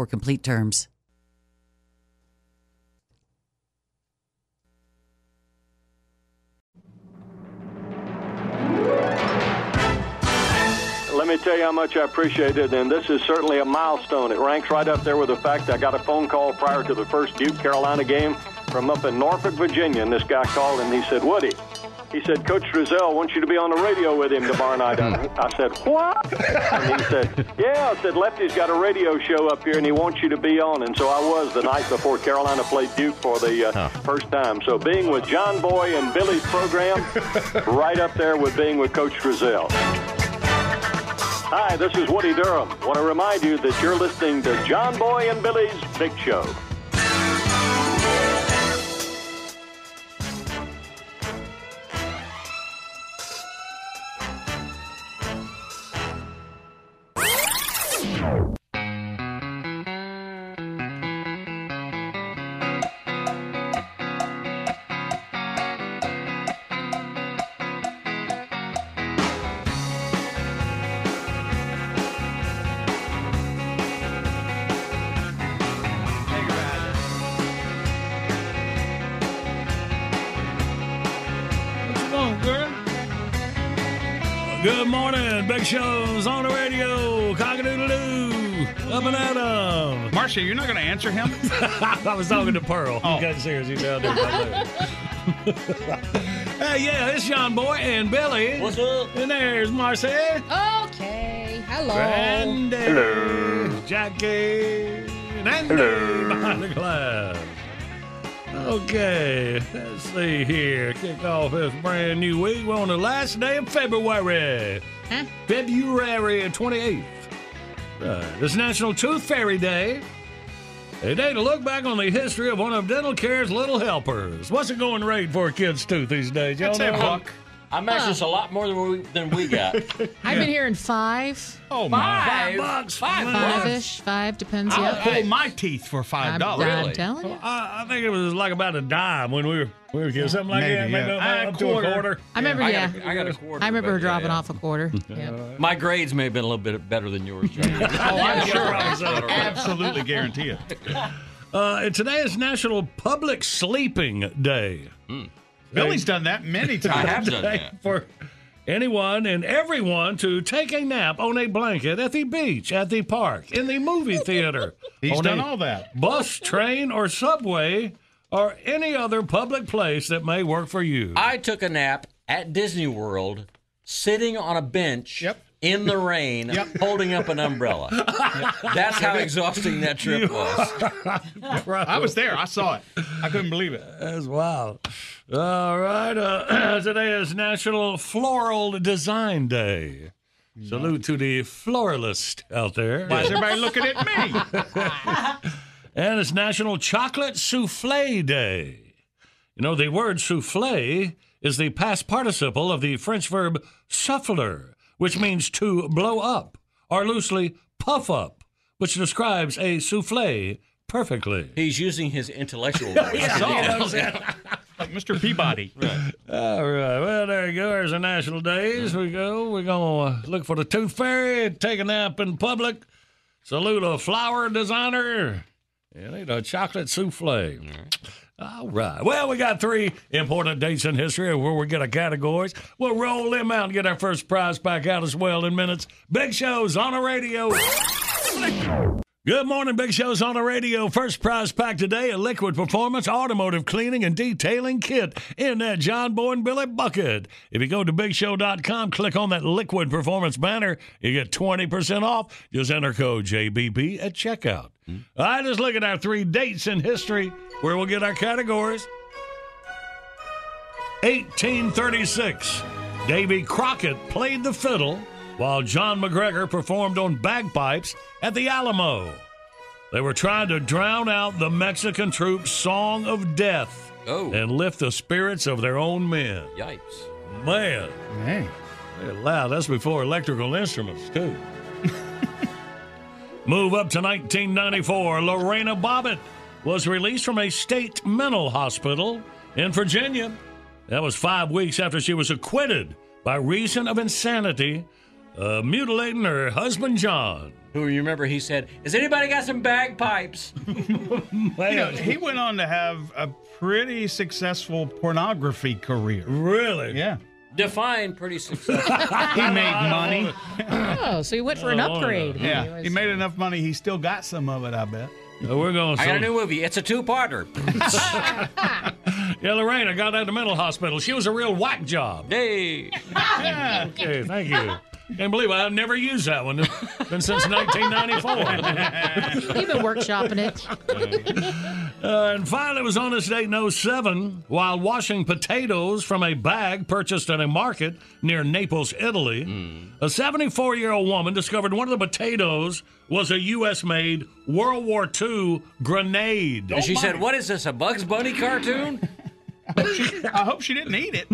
complete terms. Let me tell you how much I appreciate it, and this is certainly a milestone. It ranks right up there with the fact that I got a phone call prior to the first Duke Carolina game from up in Norfolk, Virginia, and this guy called and he said, "Woody," he said, "Coach Driesell wants you to be on the radio with him tomorrow night." I said, "What?" And he said, "Yeah," I said, "Lefty's got a radio show up here, and he wants you to be on." And so I was the night before Carolina played Duke for the first time. So being with John Boy and Billy's program, right up there with being with Coach Driesell. Hi, this is Woody Durham. Want to remind you that you're listening to John Boy and Billy's Big Show. Big shows on the radio, cock-a-doodle-doo, up and out of. Marcia, you're not going to answer him? I was talking to Pearl. Oh. You got seriously down there. Hey, yeah, it's John Boy and Billy. What's up? And there's Marcia. Okay, hello. Randy. Hello. Jackie. And Andy behind the glass. Okay, let's see here. Kick off this brand new week. We're on the last day of February. Huh? February 28th. This National Tooth Fairy Day. A day to look back on the history of one of dental care's little helpers. What's it going rate for a kid's tooth these days? Y'all know? Buck. I match this a lot more than we got. I've been hearing $5. Oh, my. $5? $5-ish. $5 depends. I pulled my teeth for $5. Really? I'm telling you. I think it was like about a dime when we were kids. Something like that. Maybe up to a quarter. I remember, I got a quarter. I remember her dropping off a quarter. Yeah. My grades may have been a little bit better than yours, John. I'm sure. I absolutely guarantee it. Today is National Public Sleeping Day. Billy's done that many times. I have done that. For anyone and everyone to take a nap on a blanket at the beach, at the park, in the movie theater. He's done all that. Bus, train, or subway, or any other public place that may work for you. I took a nap at Disney World, sitting on a bench. Yep. In the rain, holding up an umbrella. That's how exhausting that trip was. I was there. I saw it. I couldn't believe it. That's wild. All right. Today is National Floral Design Day. Salute to the floralist out there. Why is everybody looking at me? And it's National Chocolate Soufflé Day. You know, the word soufflé is the past participle of the French verb souffler, which means to blow up, or loosely, puff up, which describes a soufflé perfectly. He's using his intellectual voice. Like Mr. Peabody. Right. All right. Well, there you go. There's the national days. We go. We're going to look for the tooth fairy, take a nap in public, salute a flower designer, and eat a chocolate soufflé. All right. Well, we got three important dates in history where we get our categories. We'll roll them out and get our first prize back out as well in minutes. Big Show's on the radio. Good morning, Big Show's on the radio. First prize pack today, a Liquid Performance automotive cleaning and detailing kit in that John Boy and Billy bucket. If you go to BigShow.com, click on that Liquid Performance banner, you get 20% off. Just enter code JBB at checkout. All right, let's look at our three dates in history where we'll get our categories. 1836, Davy Crockett played the fiddle while John McGregor performed on bagpipes at the Alamo. They were trying to drown out the Mexican troops' song of death and lift the spirits of their own men. Yipes. Man. Hey. They're loud. That's before electrical instruments, too. Move up to 1994. Lorena Bobbitt was released from a state mental hospital in Virginia. That was 5 weeks after she was acquitted by reason of insanity, mutilating her husband, John. Who you remember, he said, has anybody got some bagpipes? He went on to have a pretty successful pornography career. Really? Yeah. Define pretty successful. He made money. Oh, so he went for an upgrade. Yeah, anyways. He made enough money. He still got some of it, I bet. I got a new movie. It's a two-parter. Yeah, Lorena got out of the mental hospital. She was a real whack job. Hey. Okay, thank you. Can't believe I've never used that one. Been since 1994. You've been workshopping it. And finally, it was on this date in 07, while washing potatoes from a bag purchased at a market near Naples, Italy, a 74-year-old woman discovered one of the potatoes was a U.S.-made World War II grenade. And she said, what is this, a Bugs Bunny cartoon? I hope she didn't eat it.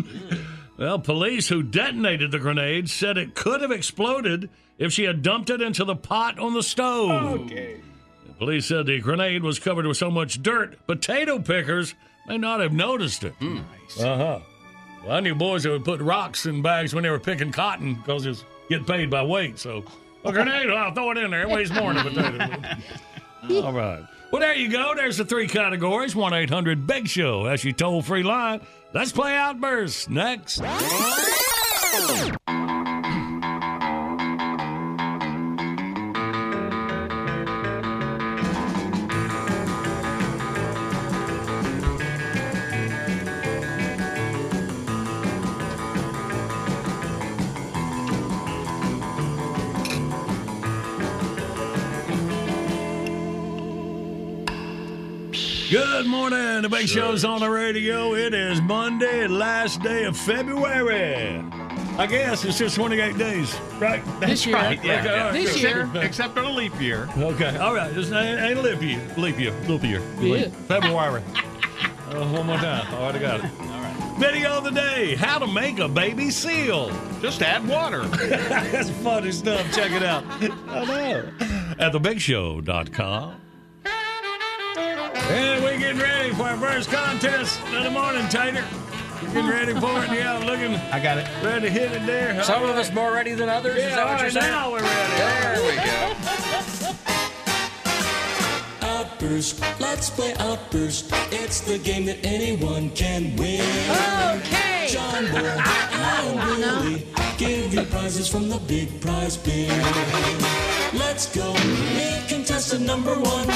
Well, police who detonated the grenade said it could have exploded if she had dumped it into the pot on the stove. Okay. The police said the grenade was covered with so much dirt, potato pickers may not have noticed it. Nice. Uh-huh. Well, I knew boys that would put rocks in bags when they were picking cotton because they was getting paid by weight. So, a grenade, I'll throw it in there. It weighs more than a potato. All right. Well, there you go. There's the three categories. 1-800-BIG-SHOW. That's your toll-free line. Let's play Outburst next. Good morning. The Big Show's on the radio. It is Monday, last day of February. I guess it's just 28 days, right? That's right. Yeah. Okay. Right. This year. Except for the leap year. Okay. All right. This ain't a leap year. Leap year. Yeah. February. One more time. All right, I got it. All right. Video of the day, how to make a baby seal. Just add water. That's funny stuff. Check it out. I know. At thebigshow.com. And we get ready for our first contest of the morning, Tater. We're getting ready for it. Yeah, I'm looking. I got it. Ready to hit it there. Some of us more ready than others. Yeah, is that what you're saying? Now we're ready. There we go. Outburst. Let's play Outburst. It's the game that anyone can win. Okay. John Boy and Billy give you prizes from the big prize bin. Let's go meet contestant number one.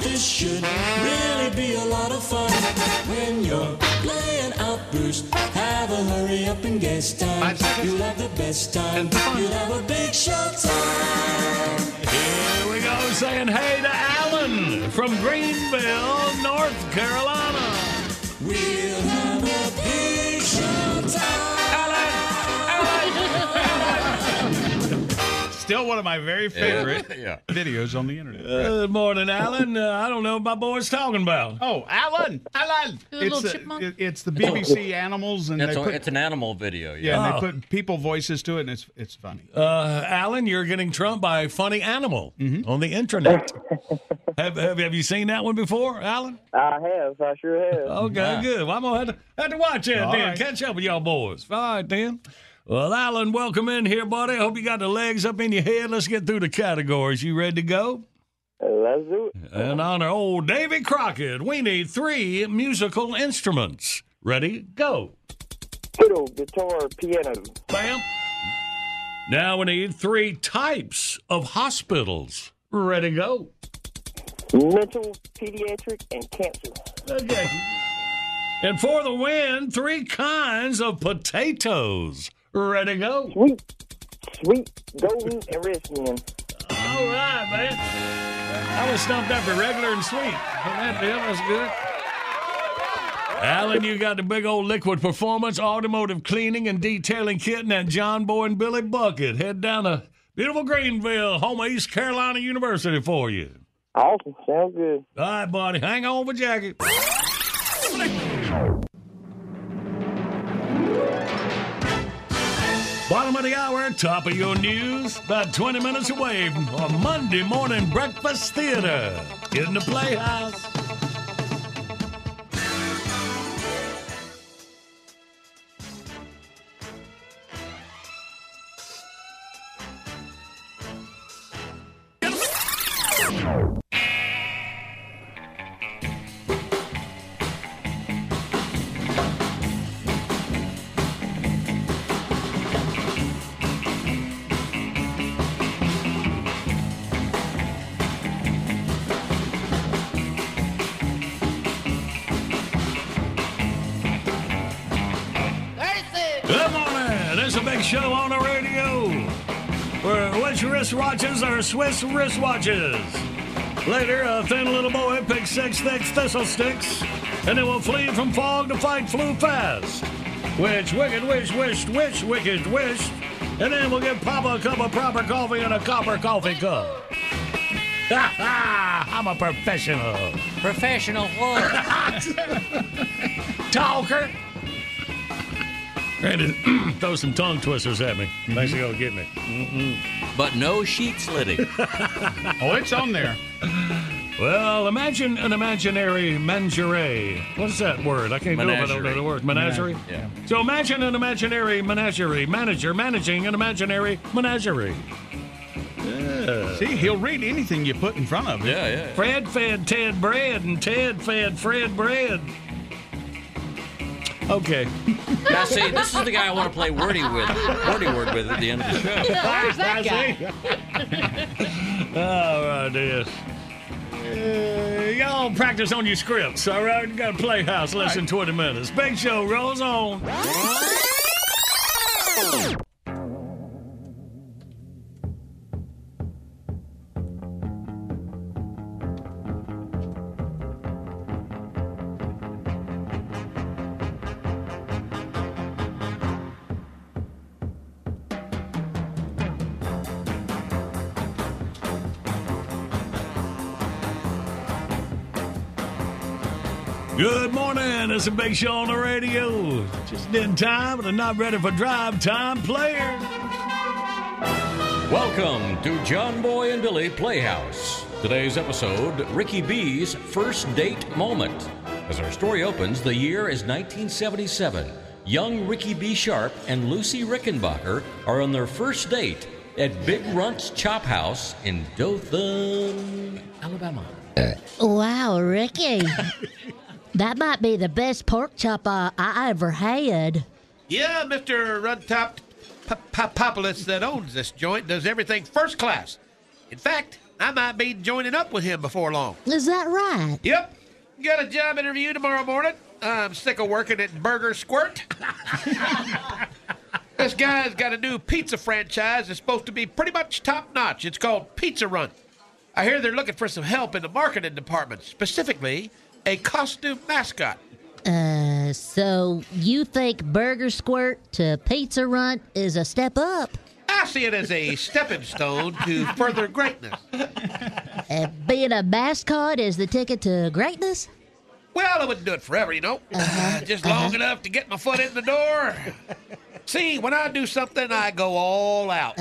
This should really be a lot of fun. When you're playing Outburst, have a hurry up and guess time. You'll have the best time. You'll have a big show time. Here we go, saying hey to Alan from Greenville, North Carolina. We'll have a big show time. Still one of my very favorite videos on the internet. Good morning, Alan. I don't know what my boy's talking about. Oh, Alan! It's the BBC animals. And it's an animal video. Yeah, and they put people voices to it, and it's funny. Alan, you're getting trumped by funny animal on the internet. Have you seen that one before, Alan? I have. I sure have. Okay, good. Well, I'm going to have to watch that then. Right. Catch up with y'all boys. All right, then. Well, Alan, welcome in here, buddy. I hope you got the legs up in your head. Let's get through the categories. You ready to go? Let's do it. And honor old Davy Crockett, we need three musical instruments. Ready? Go. Fiddle, guitar, piano. Bam. Now we need three types of hospitals. Ready? Go. Mental, pediatric, and cancer. Okay. And for the win, three kinds of potatoes. Ready to go? Sweet, golden, and red one. All right, man. I was stumped up for regular and sweet. That's good. Alan, you got the big old Liquid Performance automotive cleaning and detailing kit and that John Boy and Billy bucket. Head down to beautiful Greenville, home of East Carolina University for you. Awesome. Sounds good. All right, buddy. Hang on for Jackie. Bottom of the hour, top of your news, about 20 minutes away from our Monday morning breakfast theater in the Playhouse. Show on the radio where which wristwatches are Swiss wristwatches. Later, a thin little boy picks 6 thick thistle sticks, and they will flee from fog to fight flew fast. Which wicked wish wished wish wicked wished, and then we'll give Papa a cup of proper coffee in a copper coffee cup. Ha ha! I'm a professional. Professional what? Talker. Randy, throw some tongue twisters at me. Thanks for going to get me. Mm-mm. But no sheet slitting. Oh, it's on there. Well, imagine an imaginary menagerie. What's that word? I can't do it. I don't know the word. Menagerie? Yeah. So imagine an imaginary menagerie. Manager managing an imaginary menagerie. Yeah. See, he'll read anything you put in front of him. Yeah. Fred fed Ted bread, and Ted fed Fred bread. Okay. Now, see, this is the guy I want to play wordy word with at the end of the show. Yeah, where's that guy? All right, yes. Y'all practice on your scripts, all right? You got a Playhouse less than 20 minutes. Big show rolls on. Good morning. It's a big show on the radio. Just in time, but I'm not ready for drive time players. Welcome to John Boy and Billy Playhouse. Today's episode, Ricky B's First Date Moment. As our story opens, the year is 1977. Young Ricky B Sharp and Lucy Rickenbacker are on their first date at Big Runt's Chop House in Dothan, Alabama. Wow, Ricky. That might be the best pork chop I ever had. Yeah, Mr. Rudtop Populus that owns this joint does everything first class. In fact, I might be joining up with him before long. Is that right? Yep. Got a job interview tomorrow morning. I'm sick of working at Burger Squirt. This guy's got a new pizza franchise that's supposed to be pretty much top-notch. It's called Pizza Run. I hear they're looking for some help in the marketing department, specifically a costume mascot. So you think Burger Squirt to Pizza Runt is a step up? I see it as a stepping stone to further greatness. Being a mascot is the ticket to greatness? Well, I wouldn't do it forever, you know. Just long enough to get my foot in the door. See, when I do something, I go all out.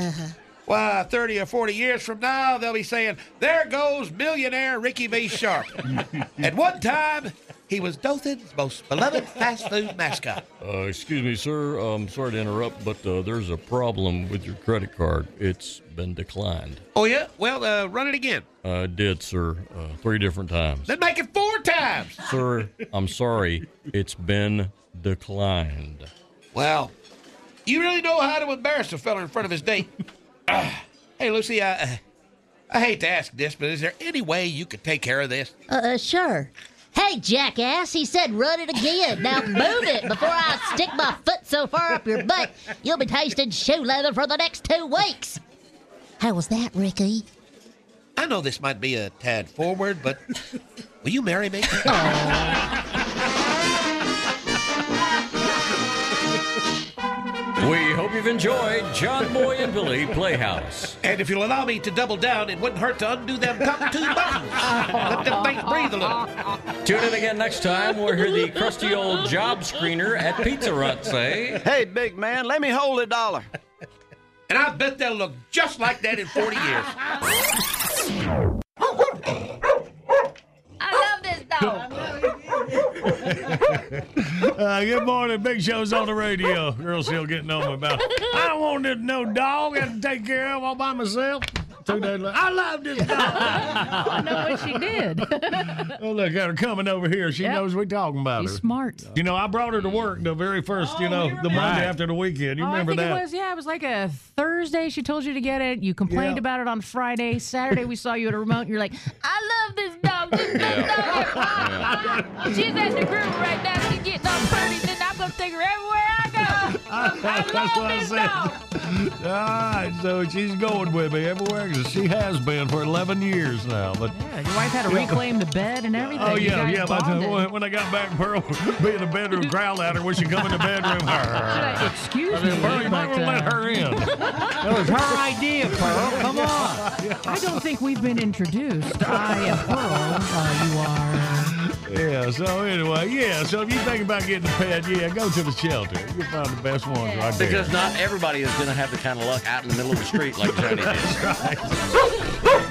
Why, 30 or 40 years from now, they'll be saying, there goes millionaire Ricky B. Sharp. At one time, he was Dothan's most beloved fast food mascot. Excuse me, sir. I'm sorry to interrupt, but there's a problem with your credit card. It's been declined. Oh, yeah? Well, run it again. I did, sir. 3 different times. Then make it 4 times. Sir, I'm sorry. It's been declined. Well, you really know how to embarrass a fella in front of his date. Hey, Lucy, I hate to ask this, but is there any way you could take care of this? Sure. Hey, jackass, he said run it again. Now move it before I stick my foot so far up your butt, you'll be tasting shoe leather for the next 2 weeks. How was that, Ricky? I know this might be a tad forward, but will you marry me? We hope you've enjoyed John Boy and Billy Playhouse. And if you'll allow me to double down, it wouldn't hurt to undo them top two buttons. Let them things breathe a little. Tune in again next time. We'll hear the crusty old job screener at Pizza Run say, "Hey, big man, let me hold $1." And I bet they'll look just like that in 40 years. Good morning. Big Show's on the radio. Girl's still getting on me about it. I don't want this no dog. I have to take care of all by myself. 2 days later, I love this dog. I know what she did. Oh, look at her coming over here. She knows we're talking about her. She's smart. You know, I brought her to work the very first, the Monday after the weekend. You remember that? It was like a Thursday. She told you to get it. You complained about it on Friday. Saturday, we saw you at a remote, and you're like, I love this dog. She's at the group right now. She's getting all pretty. Then I'm going to take her everywhere I go. I love this dog. All right, so she's going with me everywhere. She has been for 11 years now. But your wife had to reclaim the bed and everything. Oh, yeah. But when I got back, Pearl would be in the bedroom, growl at her when she come in the bedroom. Excuse me. Pearl, you might want to let her in. That was her idea, Pearl. Come on. I don't think we've been introduced. I am Pearl. You are. So anyway, so if you think about getting a pet, go to the shelter. You'll find the best ones right there. Because not everybody is going to have the kind of luck out in the middle of the street like Johnny did.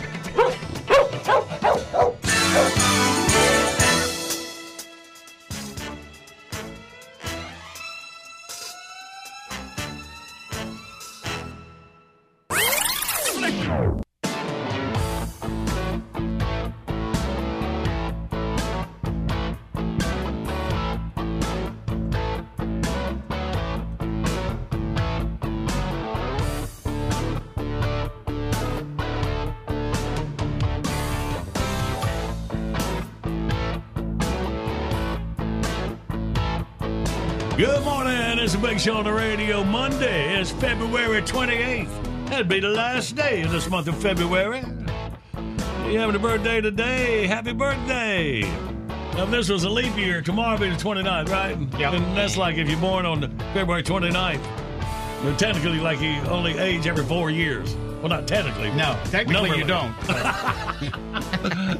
Good morning, it's a Big Show on the radio. Monday is February 28th. That'd be the last day of this month of February. You having a birthday today? Happy birthday. Now, if this was a leap year, tomorrow would be the 29th, right? Yeah. And that's like if you're born on February 29th. You're technically like you only age every 4 years. Well, not technically. No, technically you don't.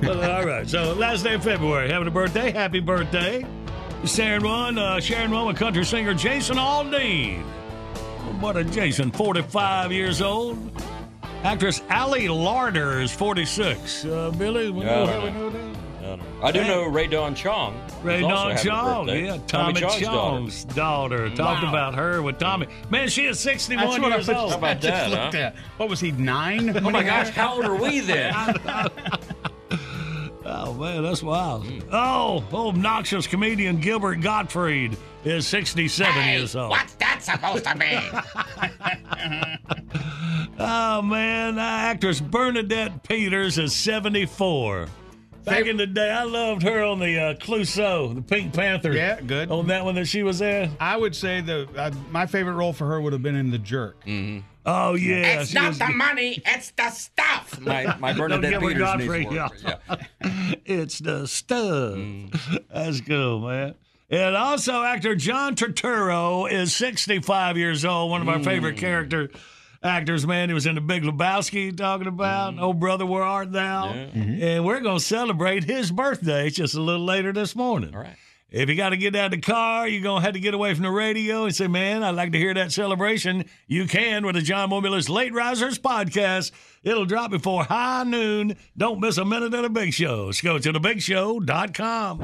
All right, so last day of February. Having a birthday? Happy birthday. Sharon One with country singer Jason Aldean. What a Jason, 45 years old. Actress Allie Larder is 46. Billy, we know that? I do know Ray Don Chong. Ray Don Chong, Tommy Chong's daughter. Talked about her with Tommy. Man, she is 61 years old. How about that? What was he, 9? Oh my gosh, how old are we then? Oh, man, that's wild. Oh, obnoxious comedian Gilbert Gottfried is 67 years old. What's that supposed to be? Oh, man, actress Bernadette Peters is 74. Back in the day, I loved her on the Clouseau, the Pink Panther. Yeah, good. On that one that she was in. I would say my favorite role for her would have been in The Jerk. Mm-hmm. Oh, yeah. It's not the money, it's the stuff. My Bernadette Peters needs work. It's the stuff. That's cool, man. And also actor John Turturro is 65 years old, one of our favorite character actors, man. He was in the Big Lebowski talking about, O Brother, Where Art Thou? Yeah. Mm-hmm. And we're going to celebrate his birthday. It's just a little later this morning. All right. If you got to get out of the car, you're going to have to get away from the radio and say, man, I'd like to hear that celebration. You can with the John Mobilis Late Risers podcast. It'll drop before high noon. Don't miss a minute of The Big Show. Just go to thebigshow.com.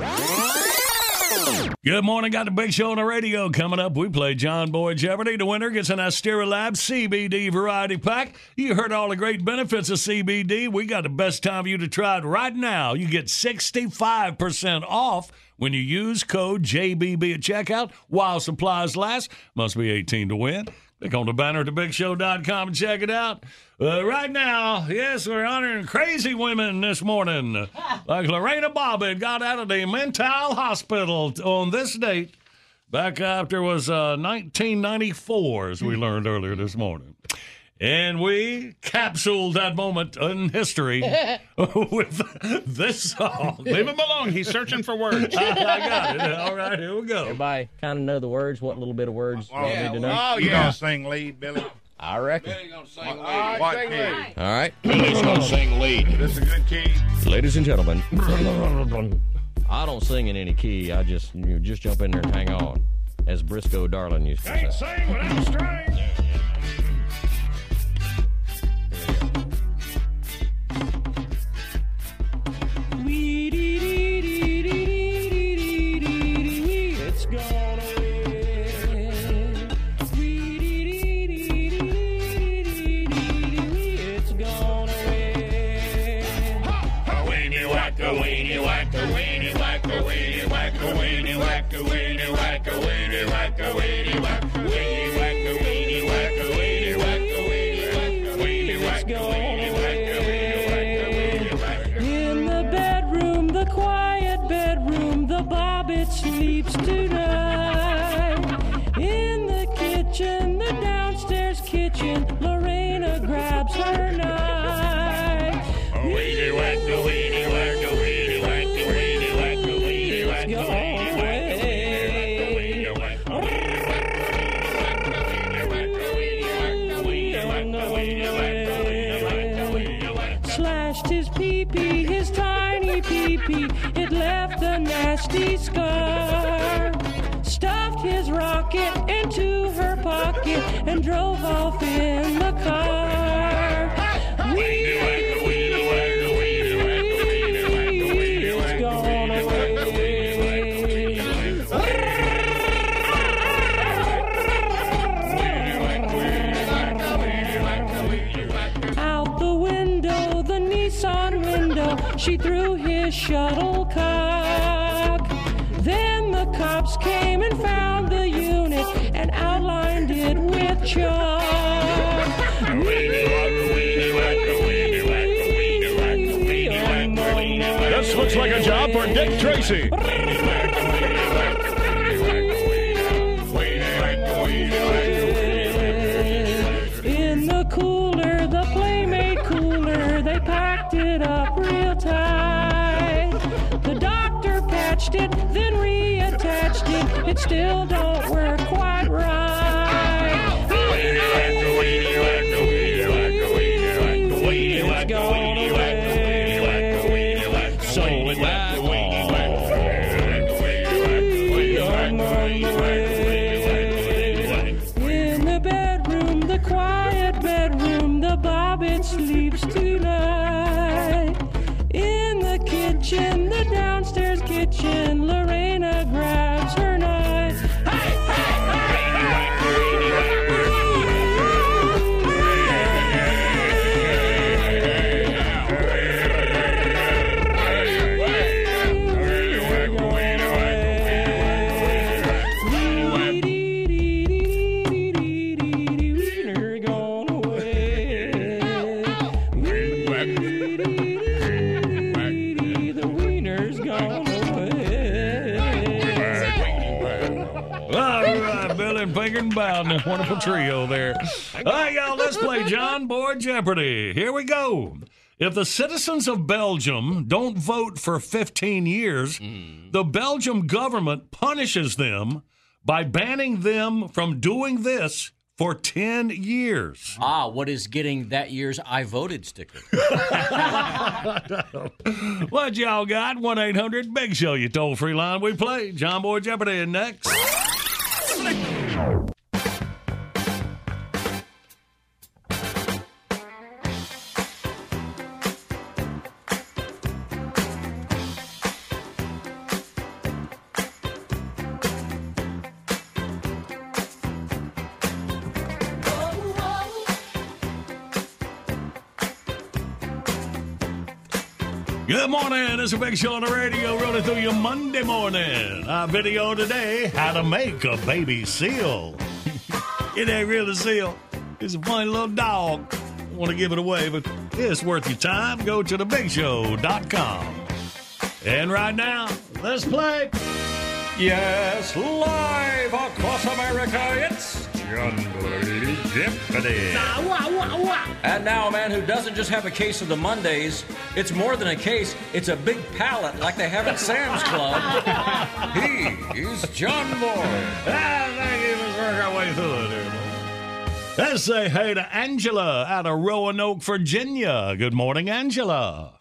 Good morning. Got The Big Show on the radio coming up. We play John Boy Jeopardy. The winner gets an Astera Labs CBD variety pack. You heard all the great benefits of CBD. We got the best time for you to try it right now. You get 65% off when you use code JBB at checkout while supplies last. Must be 18 to win. Click on the banner at thebigshow.com and check it out. Right now, yes, we're honoring crazy women this morning. Like Lorena Bobbitt got out of the mental hospital on this date back after it was 1994, as we learned earlier this morning. And we capsule that moment in history with this song. Leave him alone. He's searching for words. I got it. All right, here we go. Everybody kind of know the words. What little bit of words do you need to know? Oh, yeah. You going to sing lead, Billy? I reckon. Billy's going to sing lead. All right. All right. Billy's going to sing lead. This is a good key. Ladies and gentlemen, I don't sing in any key. I just, you just jump in there and hang on, as Briscoe Darling used to say. Can't sing without strings. It's gonna win. It's gonna win. Ha! Weenie whack a weenie whack a weenie whack a weenie whack a weenie whack a weenie whack a weenie whack a weenie whack a weenie whack a weenie whack a weenie whack a weenie whack a weenie whack a weenie. Sleeps tonight. In the kitchen, the downstairs kitchen, Lorena grabs her knife. Weenie whack a weenie whack a weenie whack a weenie whack a weenie whack a weenie whack a weenie whack a weenie whack a weenie. Slashed his pee-pee, his tiny pee-pee. It left a nasty scar. Stuffed his rocket into her pocket and drove off in the car. Wee's gone away. Out the window, the Nissan window, she threw his shuttlecock. Then the cops came and found the unit and outlined it with chalk. This looks like a job for Dick Tracy. In the cooler, the Playmate cooler, they packed it up real tight. It, then reattached it. It still don't work quite right. It's gone away. So it's back on. In the bedroom, the quiet bedroom, the Bobbitt sleeps tonight. In the kitchen, the downstairs kitchen, Lorena grabs her knife. Hey, this wonderful trio there. All right, y'all, let's play John Boy Jeopardy. Here we go. If the citizens of Belgium don't vote for 15 years, the Belgium government punishes them by banning them from doing this for 10 years. Ah, what is getting that year's I voted sticker? What y'all got? 1-800-BIG-SHOW, you toll-free line. We play John Boy Jeopardy next. Good morning. It's a Big Show on the radio, rolling through your Monday morning. Our video today, how to make a baby seal. It ain't really a seal. It's a funny little dog. I don't want to give it away, but it's worth your time. Go to thebigshow.com. And right now, let's play. Yes, live across America, it's John Boy Jeopardy. And now a man who doesn't just have a case of the Mondays, it's more than a case, it's a big pallet like they have at Sam's Club. He is John Boy. Thank you, let's work our way through it here. Let's say hey to Angela out of Roanoke, Virginia. Good morning, Angela.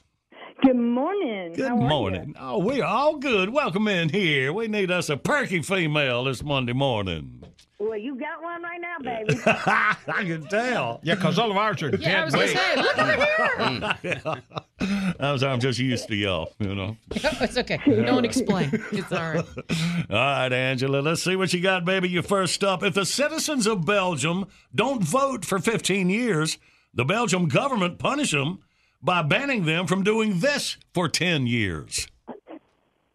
Good morning. Good morning. How are you? Oh, we're all good. Welcome in here. We need us a perky female this Monday morning. Well, you got one right now, baby. I can tell. Yeah, because all of ours are dead. Yeah, I was going to say, look over here. I'm just used to y'all, you know. It's okay. Don't explain. It's all right. All right, Angela, let's see what you got, baby. You're first up. If the citizens of Belgium don't vote for 15 years, the Belgium government punish them by banning them from doing this for 10 years.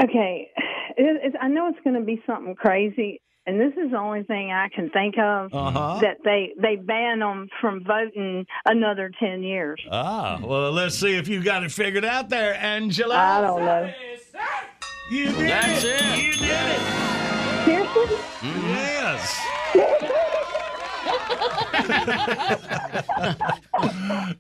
Okay. I know it's going to be something crazy. And this is the only thing I can think of that they ban them from voting another 10 years. Ah, well, let's see if you got it figured out there, Angela. I don't know. You did it. You did it. Seriously? Yes.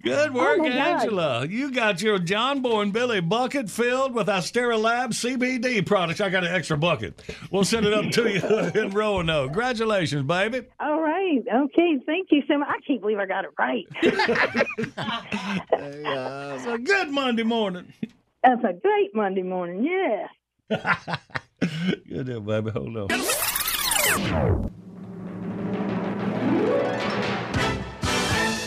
Good work, Angela. God. You got your John Boy and Billy bucket filled with Astera Labs CBD products. I got an extra bucket. We'll send it up to you in Roanoke. Congratulations, baby. All right. Okay. Thank you so much. I can't believe I got it right. It's a good Monday morning. That's a great Monday morning. Yeah. Good deal, baby. Hold on.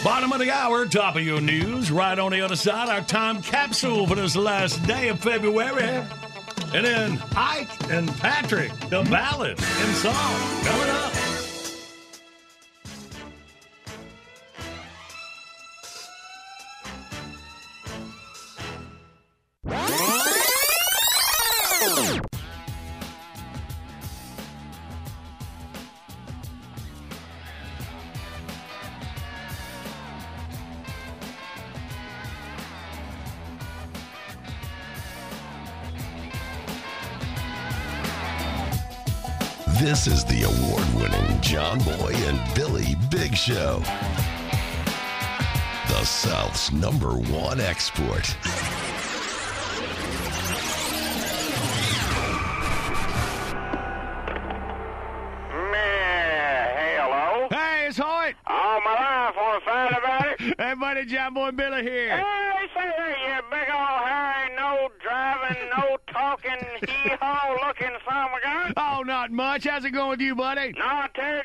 Bottom of the hour, top of your news. Right on the other side, our time capsule for this last day of February. And then Ike and Patrick, the ballad and song coming up. This is the award-winning John Boy and Billy Big Show. The South's #1 export. Hello? Hey, it's Hoyt. All my life, want to find about it? Hey, buddy, John Boy and Billy here. Hey, say you big old hairy, no driving, no talking, hee-haw looking son of a gun. Oh, not much. How's it going with you, buddy? Not too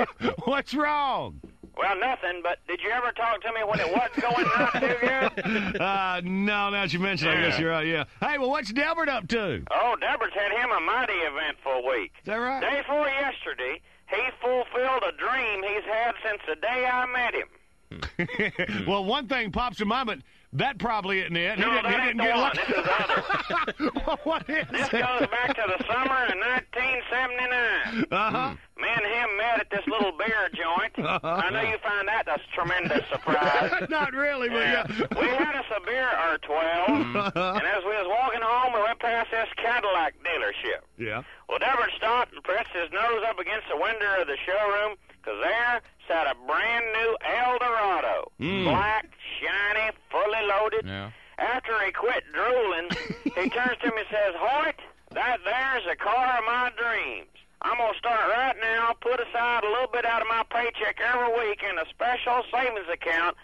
good. What's wrong? Well, nothing, but did you ever talk to me when it wasn't going not too good? No, now that you mentioned it, I guess you're right, yeah. Hey, well, what's Delbert up to? Oh, Delbert's had him a mighty eventful week. Is that right? Day before yesterday, he fulfilled a dream he's had since the day I met him. Well, one thing pops to mind, that probably isn't it. No, that ain't the one. This is other. Well, what is this? This goes back to the summer of 1979. Me and him met at this little beer joint. I know you find that a tremendous surprise. Not really, but yeah. We had us a beer or 12, and as we was walking home, we went past this Cadillac dealership. Yeah. Well, Delbert stopped and pressed his nose up against the window of the showroom, because there sat a brand-new Eldorado, black, shiny, fully loaded. Yeah. After he quit drooling, he turns to me and says, Hoyt, that there's a car of my dreams. I'm going to start right now, put aside a little bit out of my paycheck every week in a special savings account.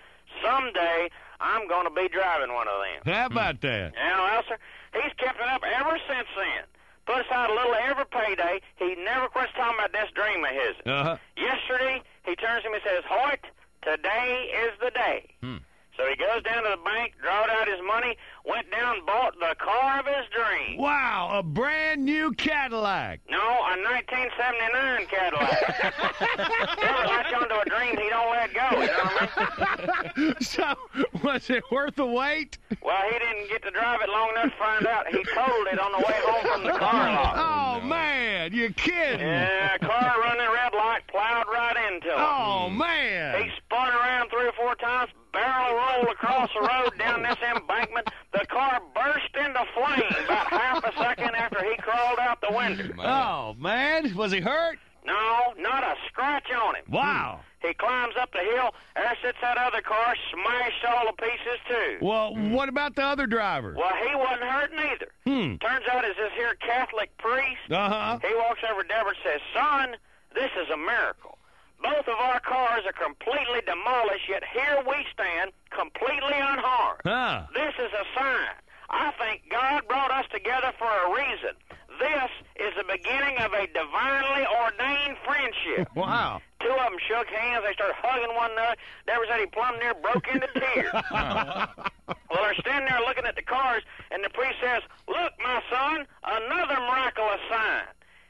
Someday, I'm going to be driving one of them. How about that? Yeah, well, sir, he's kept it up ever since then. Put aside a little every payday. He never quits talking about this dream of his. Yesterday, he turns to me and says, Hoyt, today is the day. So he goes down to the bank, drawed out his money, went down and bought the car of his dream. Wow, a brand new Cadillac. No, a 1979 Cadillac. Never latch onto a dream he don't let go, you know what I mean? So, was it worth the wait? Well, he didn't get to drive it long enough to find out. He told it on the way home from the car lot. Oh, man, you're kidding. Yeah, car running red light, plowed right into it. Oh, man. He spun around 3 or 4 times, barrel rolled across the road down this embankment. The car burst into flame about half a second after he crawled out the window. Oh, man. Was he hurt? No, not a scratch on him. Wow. He climbs up the hill. There sits that other car, smashed all to pieces, too. Well, what about the other driver? Well, he wasn't hurt neither. Turns out it's this here Catholic priest. He walks over to Deborah and says, "Son, this is a miracle. Both of our cars are completely demolished, yet here we stand completely unharmed. This is a sign. I think God brought us together for a reason. This is the beginning of a divinely ordained friendship." Wow. Two of them shook hands. They started hugging one another. Deborah said he plumb near broke into tears. Well, they're standing there looking at the cars, and the priest says, "Look, my son, another miraculous sign."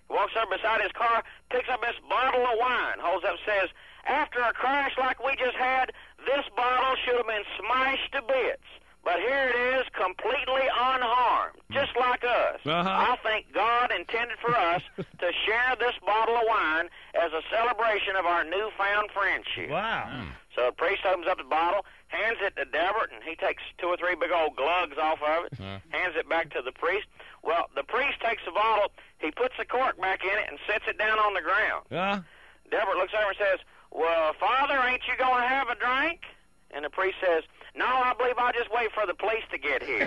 He walks up beside his car, picks up this bottle of wine, holds up, says, "After a crash like we just had, this bottle should have been smashed to bits. But here it is, completely unharmed, just like us. I think God intended for us to share this bottle of wine as a celebration of our newfound friendship." Wow. So the priest opens up the bottle, hands it to Deborah, and he takes two or three big old glugs off of it, hands it back to the priest. Well, the priest takes the bottle, he puts the cork back in it, and sets it down on the ground. Deborah looks over and says, "Well, Father, ain't you going to have a drink?" And the priest says, "No, I believe I'll just wait for the police to get here."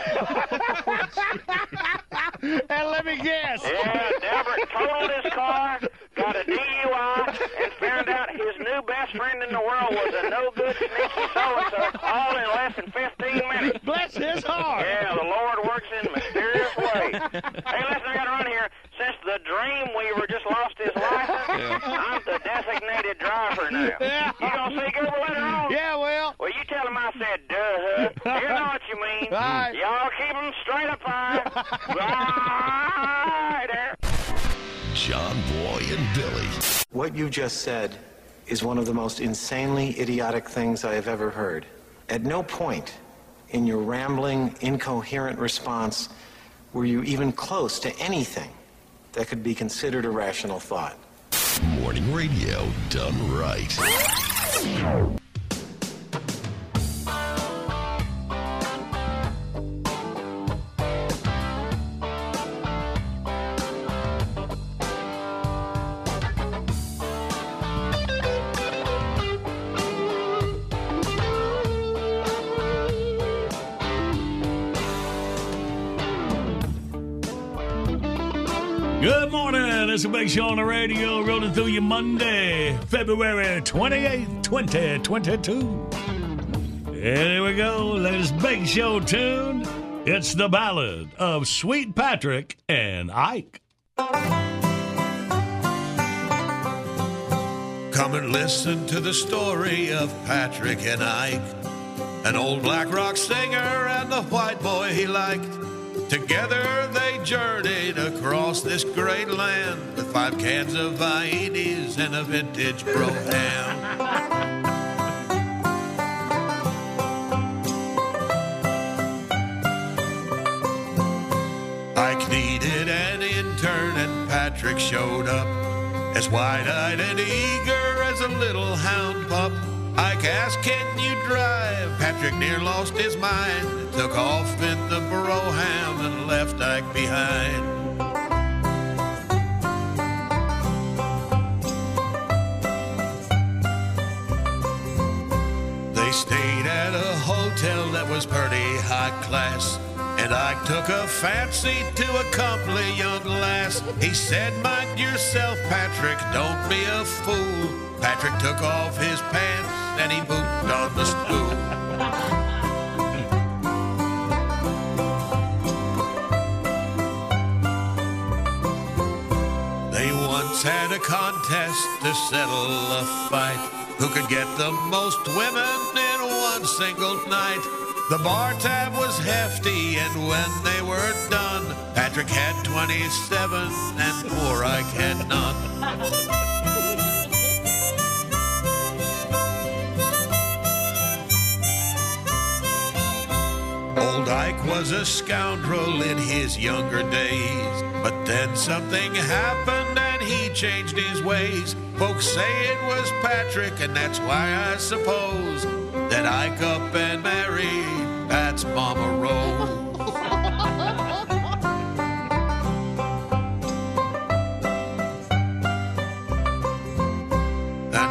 And let me guess. Yeah, Deborah totaled his car, got a DUI, and found out his new best friend in the world was a no-good sneaky so-and-so, all in less than 15 minutes. Bless his heart. Yeah, the Lord works in mysterious ways. Hey, listen, I got to run here. Since the Dreamweaver just lost his license, I'm the designated driver now. You going to see Goober later on? Yeah, well. Well, you tell him I said, duh. You know what you mean. Right. Y'all keep him straight up high. Right there. John Boy and Billy. What you just said is one of the most insanely idiotic things I have ever heard. At no point in your rambling, incoherent response were you even close to anything that could be considered a rational thought. Morning radio done right. Good morning. It's a big show on the radio, rolling through you Monday, February 28th, 2022. Here we go. Latest big show tune. It's the ballad of Sweet Patrick and Ike. Come and listen to the story of Patrick and Ike, an old black rock singer and the white boy he liked. Together they journeyed across this great land with 5 cans of Viennese and a vintage Pro-Am. Ike needed an intern and Patrick showed up, as wide-eyed and eager as a little hound pup. Ike asked, "Can you drive?" Patrick near lost his mind, took off in the brougham and left Ike behind. They stayed at a hotel that was pretty high class, and Ike took a fancy to a comely young lass. He said, "Mind yourself, Patrick, don't be a fool." Patrick took off his pants and he booped on the stool. They once had a contest to settle a fight, who could get the most women in one single night. The bar tab was hefty, and when they were done, Patrick had 27 and poor Ike had none. Old Ike was a scoundrel in his younger days, but then something happened and he changed his ways. Folks say it was Patrick, and that's why I suppose that Ike up and married Pat's mama Rose.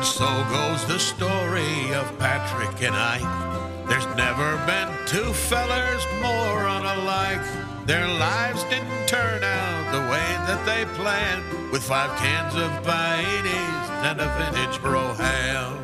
And so goes the story of Patrick and I. There's never been two fellers more unalike. Their lives didn't turn out the way that they planned, with 5 cans of Pieties and a vintage Broham.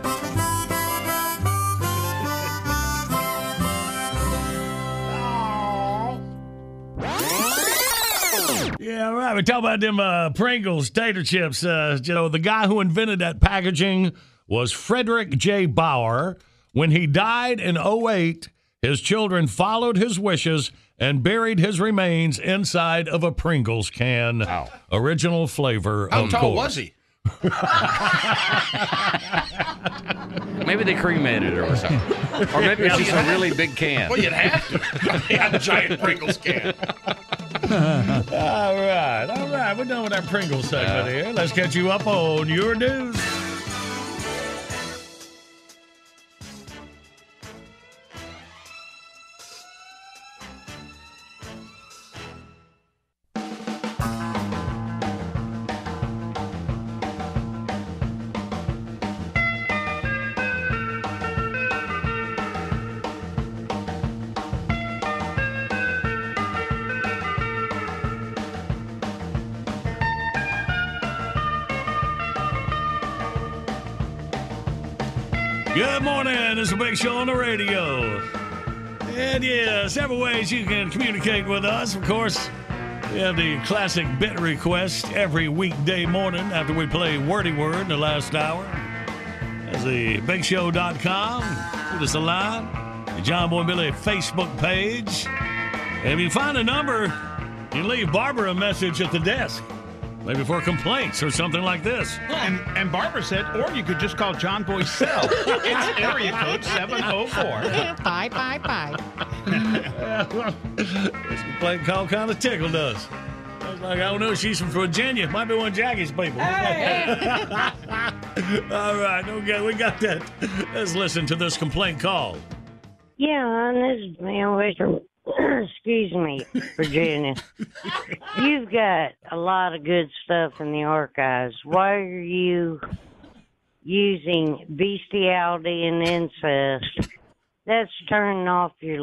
Yeah, right. We talk about them Pringles tater chips. You know, the guy who invented that packaging was Frederick J. Bauer. When he died in 2008, his children followed his wishes and buried his remains inside of a Pringles can. Wow. Original flavor, of course. How tall was he? Maybe they cremated her or something. Or maybe it's just a really big can. Well, you'd have to. They had a giant Pringles can. All right. We're done with our Pringles segment here. Let's get you up on your news. Good morning. This is Big Show on the radio. And several ways you can communicate with us. Of course, we have the classic bit request every weekday morning after we play Wordy Word in the last hour. That's the BigShow.com. Give us a line. The John Boy and Billy Facebook page. And if you find a number, you leave Barbara a message at the desk. Maybe for complaints or something like this. And Barbara said, or you could just call John Boy's cell. It's area code 704. Bye. This complaint call kind of tickled us. I was like, I don't know, she's from Virginia. Might be one of Jackie's people. Hey. All right, okay, we got that. Let's listen to this complaint call. Yeah, this is man Western. Excuse me, Virginia. You've got a lot of good stuff in the archives. Why are you using bestiality and incest? That's turning off your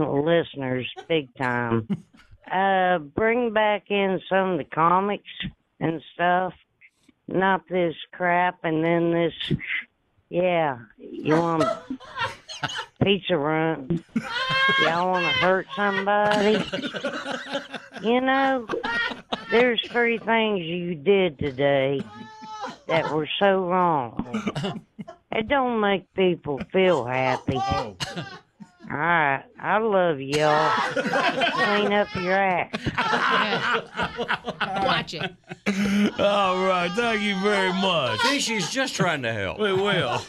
listeners big time. Bring back in some of the comics and stuff, not this crap and then this. Yeah, you want Pizza Run. Y'all want to hurt somebody? You know, there's 3 things you did today that were so wrong. It don't make people feel happy. All right, I love y'all. Clean up your act. Yeah. Watch it. All right, thank you very much. I think she's just trying to help. We will.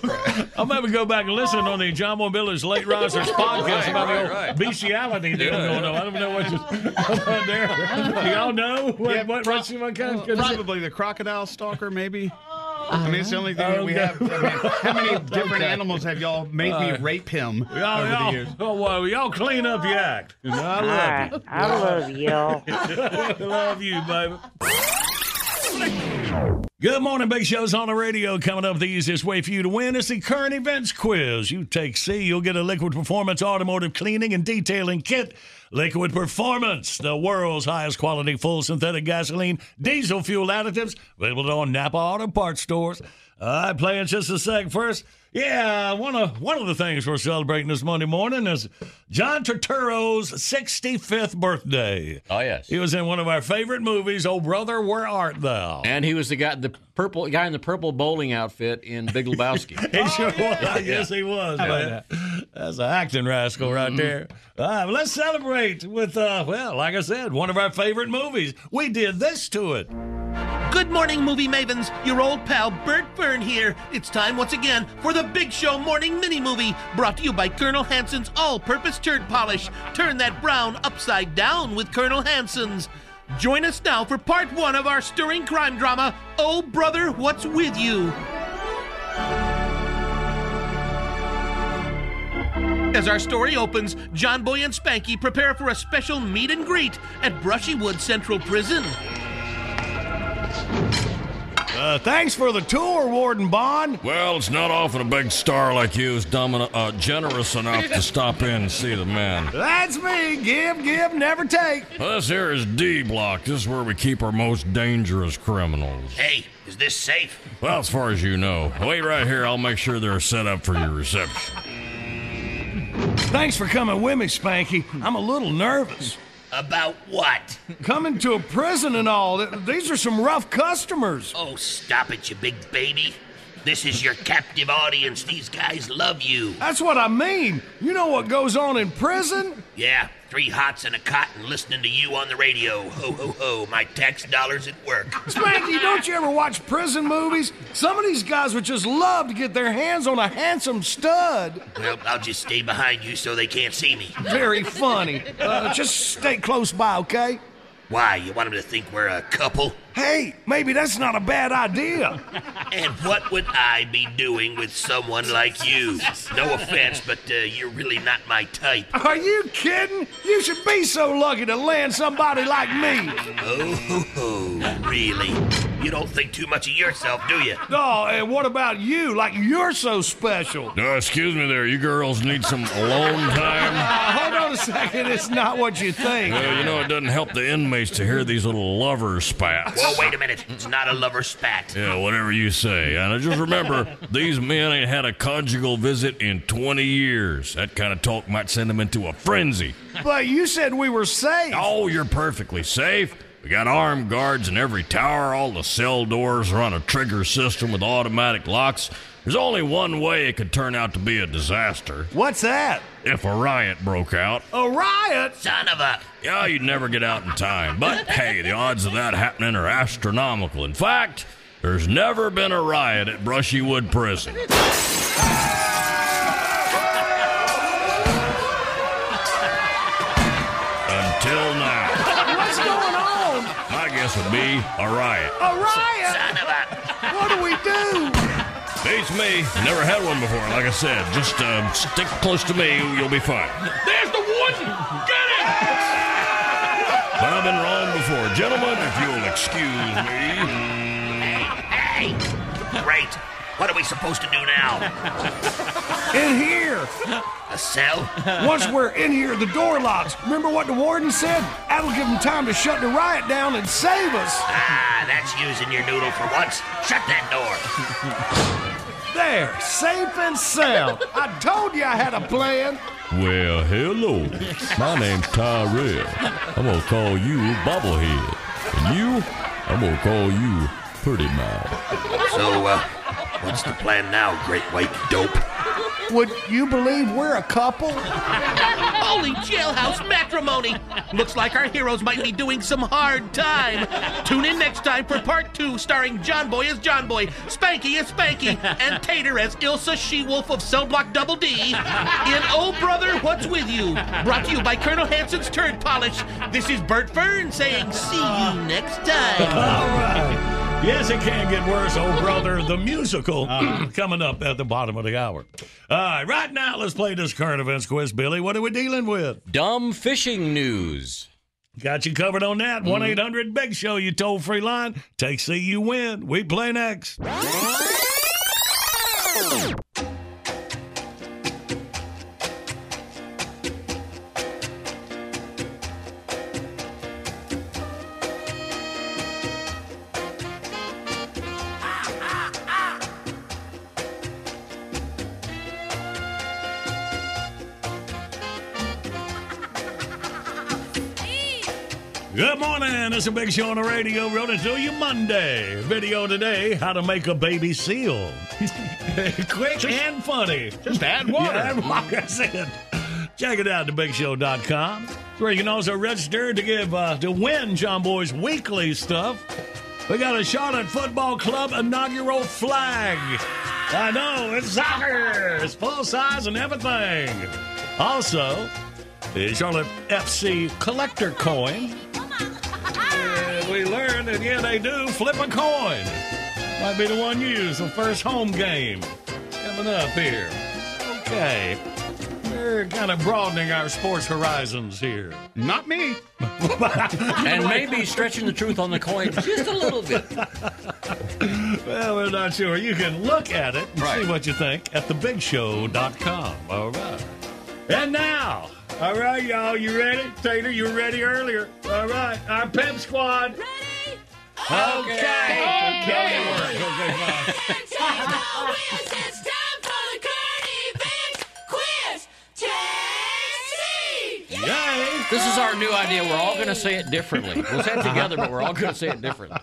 I'm going to go back and listen on the John Boy Billy's Late Risers podcast about the old bestiality deal going on. I don't know what's on there. Do y'all know? Probably the crocodile stalker, maybe. I mean, it's the only thing that we have. I mean, how many different animals have y'all made me rape him over the years? Oh, well, y'all clean up your act. You know, I love you. I love you, baby. Good morning, Big Show's on the radio. Coming up, the easiest way for you to win is the current events quiz. You take C, you'll get a Liquid Performance automotive cleaning and detailing kit. Liquid Performance, the world's highest quality full synthetic gasoline, diesel fuel additives, available on Napa Auto Parts stores. I play in just a sec. First, one of the things we're celebrating this Monday morning is John Turturro's 65th birthday. Oh, yes. He was in one of our favorite movies, O Brother, Where Art Thou? And he was the guy in the purple bowling outfit in Big Lebowski. He sure was. Yes, he was, man. That's an acting rascal right there. All right, well, let's celebrate with, like I said, one of our favorite movies. We did this to it. Good morning, movie mavens. Your old pal Bert Byrne here. It's time once again for the Big Show Morning Mini-Movie, brought to you by Colonel Hanson's All-Purpose Turd Polish. Turn that brown upside down with Colonel Hanson's. Join us now for part 1 of our stirring crime drama, Oh Brother, What's With You? As our story opens, John Boy and Spanky prepare for a special meet and greet at Brushywood Central Prison. Thanks for the tour, Warden Bond. Well, it's not often a big star like you is generous enough to stop in and see the men. That's me. Give, give, never take. Well, this here is D Block. This is where we keep our most dangerous criminals. Hey, is this safe? Well, as far as you know. Wait right here. I'll make sure they're set up for your reception. Thanks for coming with me, Spanky. I'm a little nervous. About what? Coming to a prison and all. These are some rough customers. Oh, stop it, you big baby. This is your captive audience. These guys love you. That's what I mean. You know what goes on in prison? Yeah, 3 hots and a cotton listening to you on the radio. Ho, ho, ho, my tax dollars at work. Spanky, don't you ever watch prison movies? Some of these guys would just love to get their hands on a handsome stud. Well, I'll just stay behind you so they can't see me. Very funny. Just stay close by, okay? Why, you want them to think we're a couple? Hey, maybe that's not a bad idea. And what would I be doing with someone like you? No offense, but you're really not my type. Are you kidding? You should be so lucky to land somebody like me. Oh, ho, ho. Really? You don't think too much of yourself, do you? No, and what about you? Like, you're so special. Excuse me there. You girls need some alone time. Hold on a second. It's not what you think. You know, it doesn't help the inmates to hear these little lover spats. Whoa, wait a minute. It's not a lover spat. Yeah, whatever you say. And just remember, these men ain't had a conjugal visit in 20 years. That kind of talk might send them into a frenzy. But you said we were safe. Oh, you're perfectly safe. We got armed guards in every tower. All the cell doors are on a trigger system with automatic locks. There's only one way it could turn out to be a disaster. What's that? If a riot broke out. A riot? Son of a... Yeah, you'd never get out in time. But, hey, the odds of that happening are astronomical. In fact, there's never been a riot at Brushywood Prison. Until now. What's going on? My guess would be a riot. A riot? Son of a... What do we do? Beats me. Never had one before, like I said. Just stick close to me, you'll be fine. There's the warden! Get it! But I've been wrong before. Gentlemen, if you'll excuse me. Hey, hey! Great. What are we supposed to do now? In here. A cell? Once we're in here, the door locks. Remember what the warden said? That'll give them time to shut the riot down and save us. Ah, that's using your noodle for once. Shut that door. There, safe and sound. I told you I had a plan. Well, hello. My name's Tyrell. I'm going to call you Bobblehead. And you, I'm going to call you Pretty Mouth. So, what's the plan now, great white dope? Would you believe we're a couple? Holy jailhouse matrimony! Looks like our heroes might be doing some hard time. Tune in next time for part 2, starring John Boy as John Boy, Spanky as Spanky, and Tater as Ilsa She-Wolf of Cell Block Double D in O Brother, What's With You? Brought to you by Colonel Hanson's Turd Polish. This is Bert Fern saying, see you next time. All right. Yes, it can get worse, Oh Brother, the musical, coming up at the bottom of the hour. All right, right now, let's play this current events quiz, Billy. What are we dealing with? Dumb fishing news. Got you covered on that. 1-800-BIG-SHOW, you toll-free line. Take C, you win. We play next. Good morning. It's a big show on the radio. We're going to do you Monday. Video today, how to make a baby seal. Quick and funny. Just add water. That's it. Check it out, thebigshow.com, where you can also register to give to win John Boy's weekly stuff. We got a Charlotte Football Club inaugural flag. I know, it's soccer. It's full size and everything. Also, the Charlotte FC collector coin. We learned that, yeah, they do flip a coin. Might be the one used the first home game coming up here. Okay. We're kind of broadening our sports horizons here. Not me. And maybe stretching the truth on the coin just a little bit. Well, we're not sure. You can look at it and see what you think at thebigshow.com. All right. And now, all right, y'all, you ready? Taylor, you were ready earlier. All right, our pep squad. Ready? Okay. It's time for the Curdy Bibbs Quiz. Yay! This is our new idea. We're all going to say it differently. We'll say it together, but we're all going to say it differently.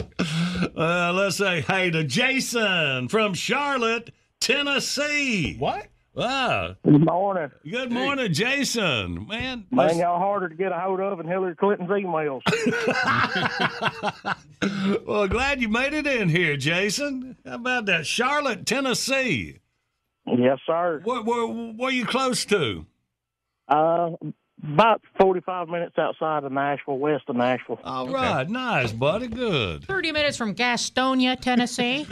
Let's say hey to Jason from Charlotte, Tennessee. What? Wow. Good morning. Good morning, Jason. Man, y'all harder to get a hold of than Hillary Clinton's emails. Well, glad you made it in here, Jason. How about that? Charlotte, Tennessee. Yes, sir. What are you close to? About 45 minutes outside of Nashville, west of Nashville. All right. Nice, buddy. Good. 30 minutes from Gastonia, Tennessee.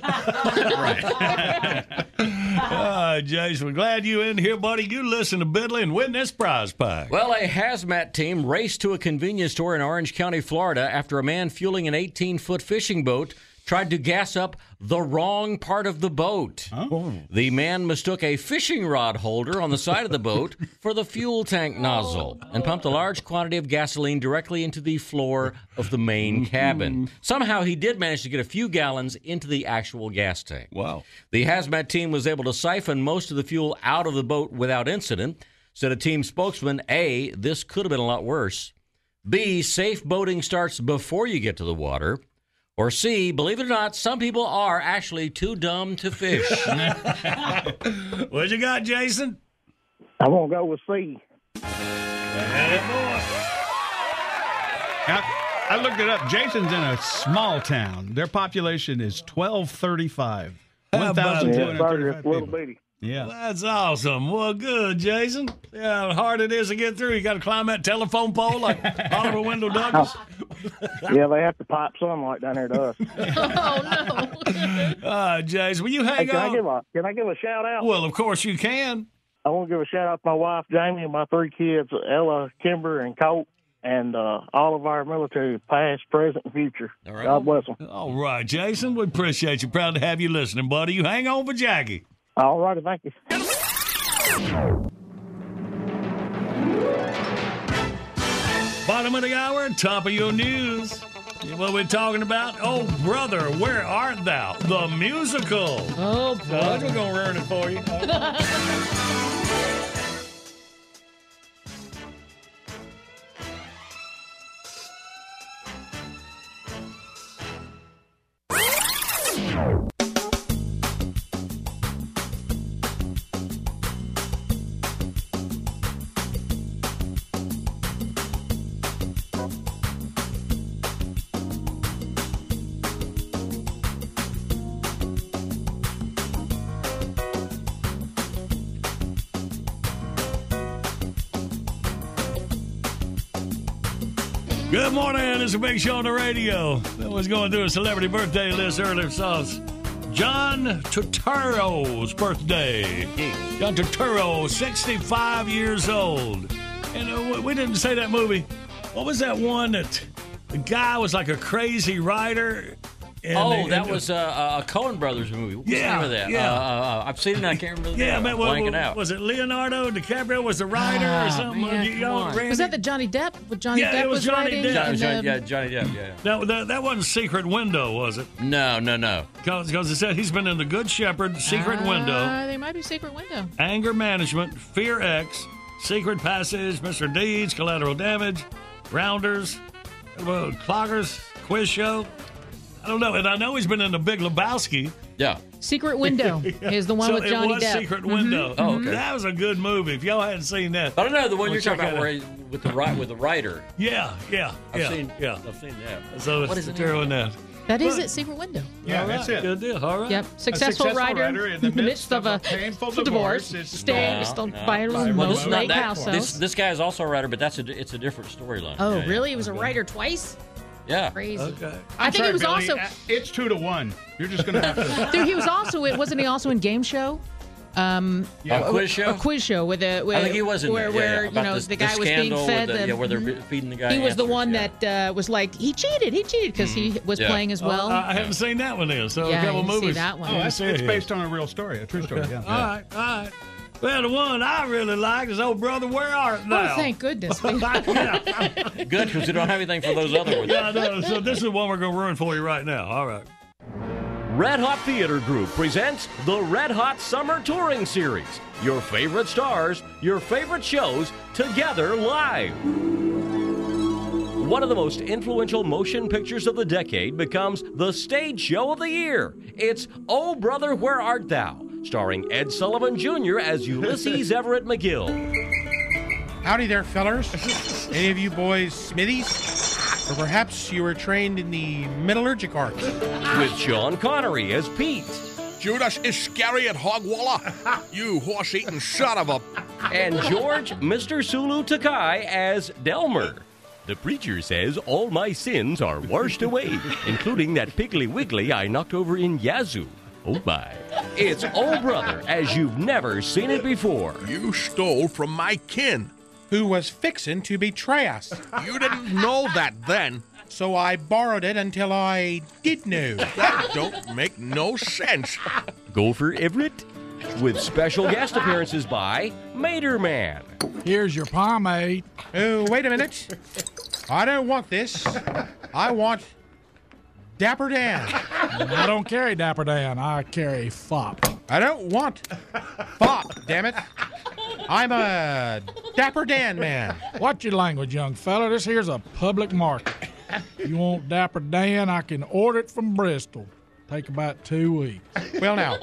Jason, we're glad you're in here, buddy. You listen to Biddley and win this prize pack. Well, a hazmat team raced to a convenience store in Orange County, Florida, after a man fueling an 18-foot fishing boat tried to gas up the wrong part of the boat. Oh. The man mistook a fishing rod holder on the side of the boat for the fuel tank nozzle and pumped a large quantity of gasoline directly into the floor of the main cabin. Somehow he did manage to get a few gallons into the actual gas tank. Wow. The hazmat team was able to siphon most of the fuel out of the boat without incident, said a team spokesman. A, this could have been a lot worse. B, safe boating starts before you get to the water. Or C, believe it or not, some people are actually too dumb to fish. What you got, Jason? I'm going to go with C. I looked it up. Jason's in a small town. Their population is 1,235. 1,235 people. Yeah. Well, that's awesome. Well, good, Jason. See how hard it is to get through. You got to climb that telephone pole like Oliver Wendell Douglas. Yeah, they have to pipe sunlight down there to us. Oh, no. Jason, will you hang on? Can I give a shout-out? Well, of course you can. I want to give a shout-out to my wife, Jamie, and my three kids, Ella, Kimber, and Colt. And all of our military, past, present, and future. All right. God bless them. All right, Jason, we appreciate you. Proud to have you listening, buddy. You hang on for Jackie. All righty, thank you. Bottom of the hour, top of your news. What we're talking about? Oh, Brother, Where Art Thou? The musical. Oh, Bud, we're going to ruin it for you. Good morning. It's a big show on the radio. I was going through a celebrity birthday list earlier. So John Turturro's birthday. John Turturro, 65 years old. And we didn't say that movie. What was that one that the guy was like a crazy writer? And that was a Coen Brothers movie. What was the name of that? Yeah. I've seen it. I can't remember. Was it Leonardo DiCaprio was the writer or something? Man, was that the Johnny Depp? Depp was Johnny Depp. Johnny Depp. Yeah. No, that wasn't Secret Window, was it? No. Because it said he's been in The Good Shepherd, Secret Window. They might be Secret Window. Anger Management, Fear X, Secret Passage, Mr. Deeds, Collateral Damage, Rounders, Cloggers, Quiz Show. I don't know, and I know he's been in The Big Lebowski. Yeah. Secret Window is the one with Johnny Depp. Secret Window. Mm-hmm. Oh, okay. That was a good movie. If y'all hadn't seen that, I don't know the one you're talking about with the writer. I've seen that. So what is it? That is it. Secret Window. Yeah, that's it. Good deal. All right. Yep. Successful writer in the midst of a painful divorce. This guy is also a writer, but it's a different storyline. Oh, really? He was a writer twice. Yeah. Crazy. Okay. I think he was also... It's 2-1. You're just going to have to... Dude, he was also... Wasn't he also in Game Show? a quiz show with a I think he was in where, there. Where you know the guy was being fed the, where they're feeding the guy. He was the one that was like he cheated because he was playing as well. I haven't seen that one either. So a couple movies. See that one. Oh, it's based on a real story, a true story. Yeah. All right. Well, the one I really like is O Brother, Where Art Thou? Oh, thank goodness. Good, because you don't have anything for those other ones. Yeah, I know. So this is one we're going to ruin for you right now. All right. Red Hot Theater Group presents the Red Hot Summer Touring Series. Your favorite stars, your favorite shows, together live. One of the most influential motion pictures of the decade becomes the stage show of the year. It's O Brother, Where Art Thou? Starring Ed Sullivan Jr. as Ulysses Everett McGill. Howdy there, fellers. Any of you boys smithies? Or perhaps you were trained in the metallurgic arts. With Sean Connery as Pete. Judas Iscariot Hogwalla. You horse-eating son of a... And George Mr. Sulu Takai as Delmer. The preacher says all my sins are washed away, including that Piggly Wiggly I knocked over in Yazoo. Oh, my. It's O Brother as you've never seen it before. You stole from my kin. Who was fixin' to betray us. You didn't know that then. So I borrowed it until I did know. That don't make no sense. Gopher Everett with special guest appearances by Materman. Here's your pomade. Oh, wait a minute. I don't want this. I want... Dapper Dan. I don't carry Dapper Dan. I carry fop. I don't want fop, damn it. I'm a Dapper Dan man. Watch your language, young fella. This here's a public market. You want Dapper Dan, I can order it from Bristol. Take about 2 weeks. Well, now,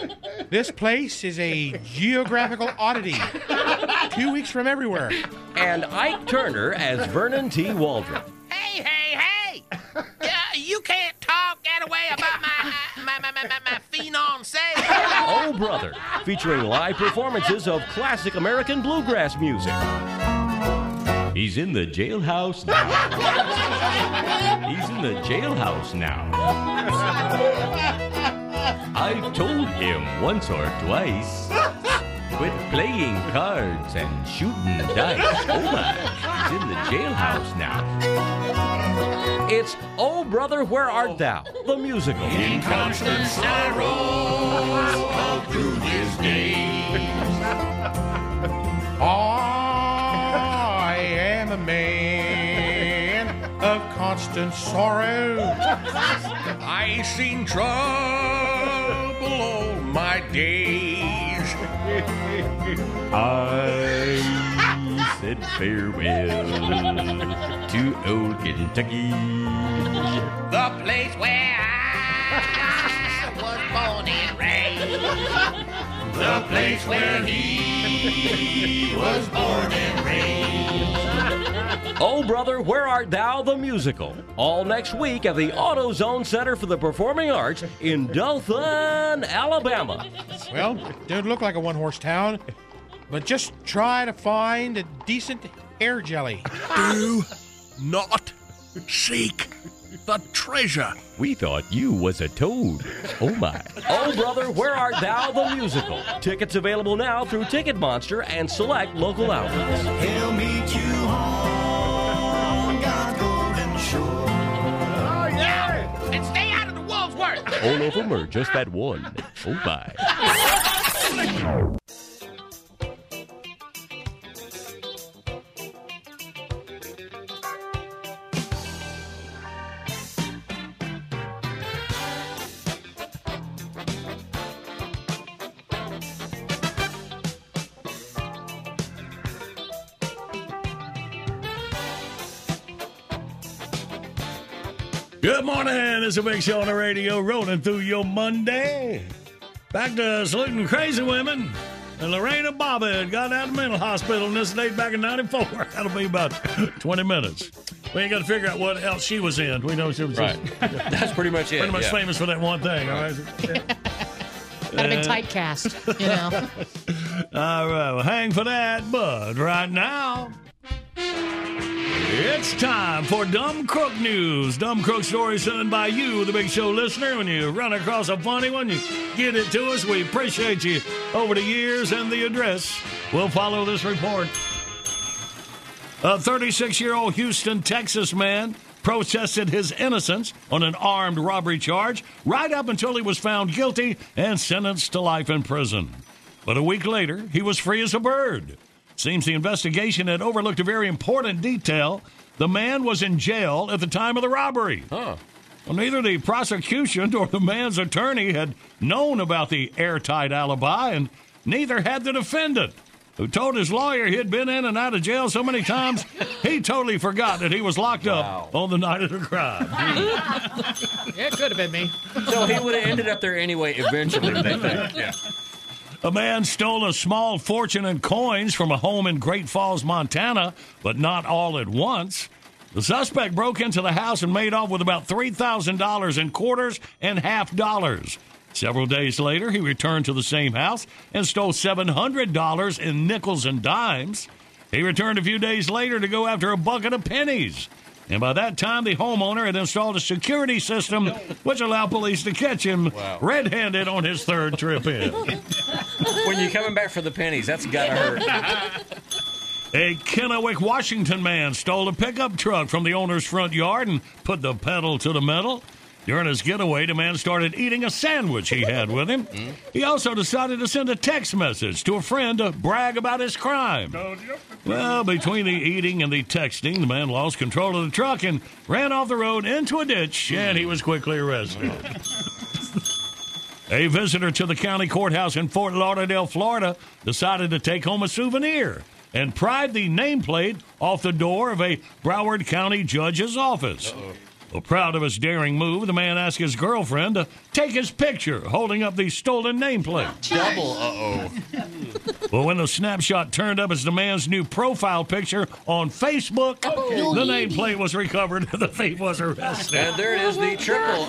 this place is a geographical oddity. 2 weeks from everywhere. And Ike Turner as Vernon T. Waldron. Hey, hey, hey! You can't talk that way about my fiancé. Oh, Brother, featuring live performances of classic American bluegrass music. He's in the jailhouse now. He's in the jailhouse now. I told him once or twice, quit playing cards and shooting dice. Oh, my, he's in the jailhouse now. It's O Brother, Where Art Thou? The musical. In constant sorrow all through his days. I am a man of constant sorrow. I seen trouble all my days. I said farewell to old Kentucky. The place where I was born and raised. The place where he was born and raised. Oh, Brother, Where Art Thou? The musical. All next week at the AutoZone Center for the Performing Arts in Dothan, Alabama. Well, it don't look like a one-horse town, but just try to find a decent air jelly. Do not seek the treasure. We thought you was a toad. Oh, my. Oh, Brother, Where Art Thou? The musical. Tickets available now through Ticket Monster and select local outlets. He'll meet you on God's golden shore. Oh, yeah. And stay out of the wolves' worth. Oh, no, for me, just that one. Oh, my. Good morning, it's a big show on the radio, rolling through your Monday. Back to saluting crazy women. And Lorena Bobbitt got out of the mental hospital on this date back in 94. That'll be about 20 minutes. We ain't got to figure out what else she was in. We know she was right. That's pretty much it. Pretty much famous for that one thing. All right. Might have been typecast, you know. All right, well, hang for that, bud. Right now... It's time for Dumb Crook News. Dumb Crook stories sent in by you, the Big Show listener. When you run across a funny one, you get it to us. We appreciate you over the years, and the address will follow this report. A 36-year-old Houston, Texas man protested his innocence on an armed robbery charge right up until he was found guilty and sentenced to life in prison. But a week later, he was free as a bird. Seems the investigation had overlooked a very important detail. The man was in jail at the time of the robbery. Huh. Well, neither the prosecution nor the man's attorney had known about the airtight alibi, and neither had the defendant, who told his lawyer he had been in and out of jail so many times, he totally forgot that he was locked up on the night of the crime. It could have been me. So he would have ended up there anyway eventually, they think. Yeah. A man stole a small fortune in coins from a home in Great Falls, Montana, but not all at once. The suspect broke into the house and made off with about $3,000 in quarters and half dollars. Several days later, he returned to the same house and stole $700 in nickels and dimes. He returned a few days later to go after a bucket of pennies. And by that time, the homeowner had installed a security system which allowed police to catch him red-handed on his third trip in. When you're coming back for the pennies, that's gotta hurt. A Kennewick, Washington man stole a pickup truck from the owner's front yard and put the pedal to the metal. During his getaway, the man started eating a sandwich he had with him. He also decided to send a text message to a friend to brag about his crime. Well, between the eating and the texting, the man lost control of the truck and ran off the road into a ditch, and he was quickly arrested. A visitor to the county courthouse in Fort Lauderdale, Florida, decided to take home a souvenir and pried the nameplate off the door of a Broward County judge's office. Well, proud of his daring move, the man asked his girlfriend to take his picture holding up the stolen nameplate. Double Well, when the snapshot turned up as the man's new profile picture on Facebook, the nameplate was recovered and the thief was arrested. And there is the triple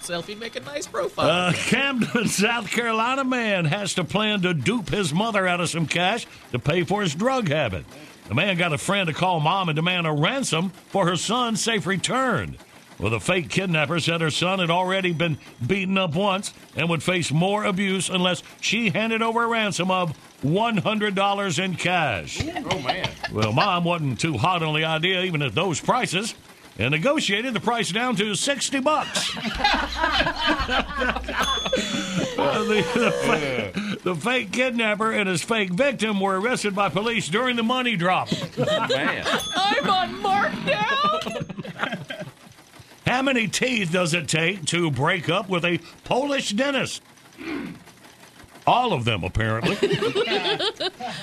Selfie make a nice profile. Camden, South Carolina man has to plan to dupe his mother out of some cash to pay for his drug habit. The man got a friend to call mom and demand a ransom for her son's safe return. Well, the fake kidnapper said her son had already been beaten up once and would face more abuse unless she handed over a ransom of $100 in cash. Oh, man. Well, mom wasn't too hot on the idea, even at those prices, and negotiated the price down to $60. The fake kidnapper and his fake victim were arrested by police during the money drop. Man. I'm on markdown. How many teeth does it take to break up with a Polish dentist? All of them, apparently.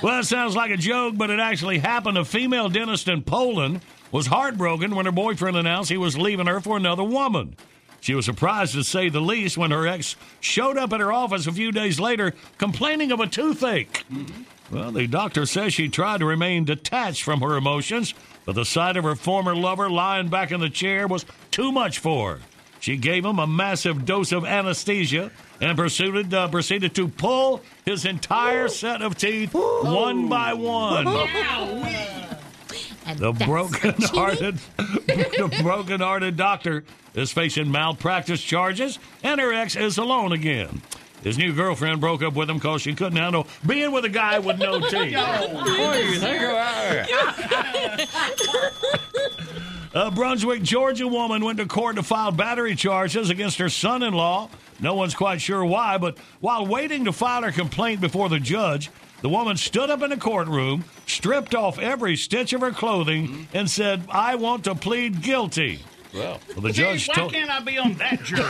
Well, it sounds like a joke, but it actually happened. A female dentist in Poland was heartbroken when her boyfriend announced he was leaving her for another woman. She was surprised, to say the least, when her ex showed up at her office a few days later complaining of a toothache. Well, the doctor says she tried to remain detached from her emotions, but the sight of her former lover lying back in the chair was too much for her. She gave him a massive dose of anesthesia and proceeded to pull his entire set of teeth one by one. The broken-hearted doctor is facing malpractice charges, and her ex is alone again. His new girlfriend broke up with him because she couldn't handle being with a guy with no teeth. A Brunswick, Georgia woman went to court to file battery charges against her son-in-law. No one's quite sure why, but while waiting to file her complaint before the judge, the woman stood up in the courtroom, stripped off every stitch of her clothing, and said, "I want to plead guilty." Well, the judge told... Why can't I be on that jury?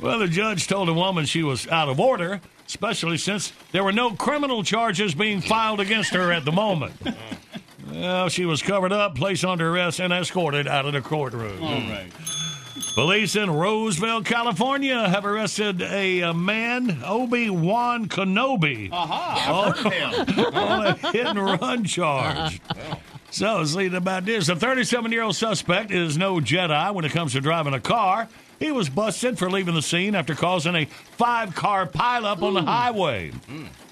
Well, the judge told the woman she was out of order, especially since there were no criminal charges being filed against her at the moment. Well, she was covered up, placed under arrest, and escorted out of the courtroom. All right. Police in Roseville, California have arrested a man, Obi-Wan Kenobi. On a hit-and-run charge. So, it's leading about this. A 37-year-old suspect is no Jedi when it comes to driving a car. He was busted for leaving the scene after causing a five-car pileup on the highway.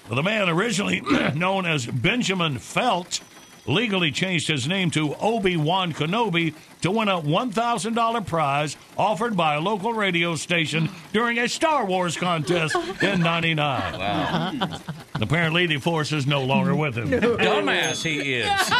Well, the man, originally known as Benjamin Felt, legally changed his name to Obi-Wan Kenobi to win a $1,000 prize offered by a local radio station during a Star Wars contest in '99. Wow. Apparently, the force is no longer with him. No. Dumbass he is.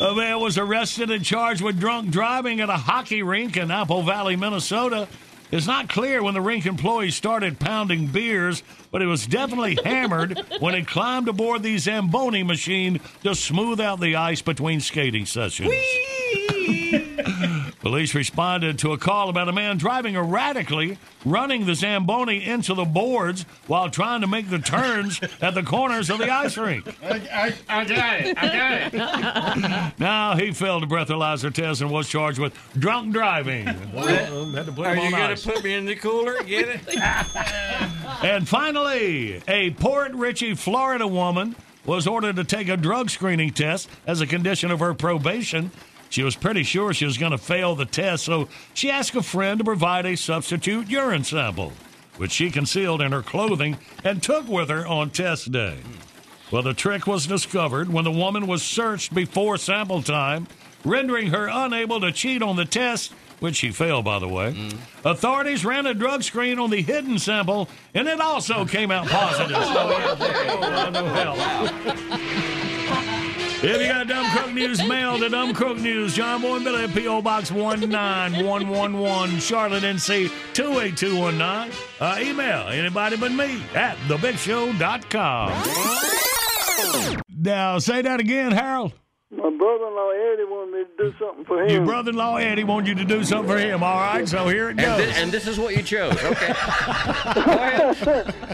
A man was arrested and charged with drunk driving at a hockey rink in Apple Valley, Minnesota. It's not clear when the rink employees started pounding beers, but it was definitely hammered when it climbed aboard the Zamboni machine to smooth out the ice between skating sessions. Police responded to a call about a man driving erratically, running the Zamboni into the boards while trying to make the turns at the corners of the ice rink. I got it. Now he failed a breathalyzer test and was charged with drunk driving. Had to put him on ice. Are you going to put me in the cooler? Get it? And finally, a Port Richey, Florida woman was ordered to take a drug screening test as a condition of her probation. She was pretty sure she was going to fail the test, so she asked a friend to provide a substitute urine sample, which she concealed in her clothing and took with her on test day. Well, the trick was discovered when the woman was searched before sample time, rendering her unable to cheat on the test, which she failed, by the way. Authorities ran a drug screen on the hidden sample, and it also came out positive. If you got Dumb Crook News, mail to Dumb Crook News, John Boy and Billy, P.O. Box 19111, Charlotte, NC 28219. Email anybody but me at thebigshow.com. Now, say that again, Harold. My brother-in-law Eddie wanted me to do something for him. Your brother-in-law Eddie wanted you to do something for him. All right, so here it goes. And this is what you chose. Okay. Go ahead.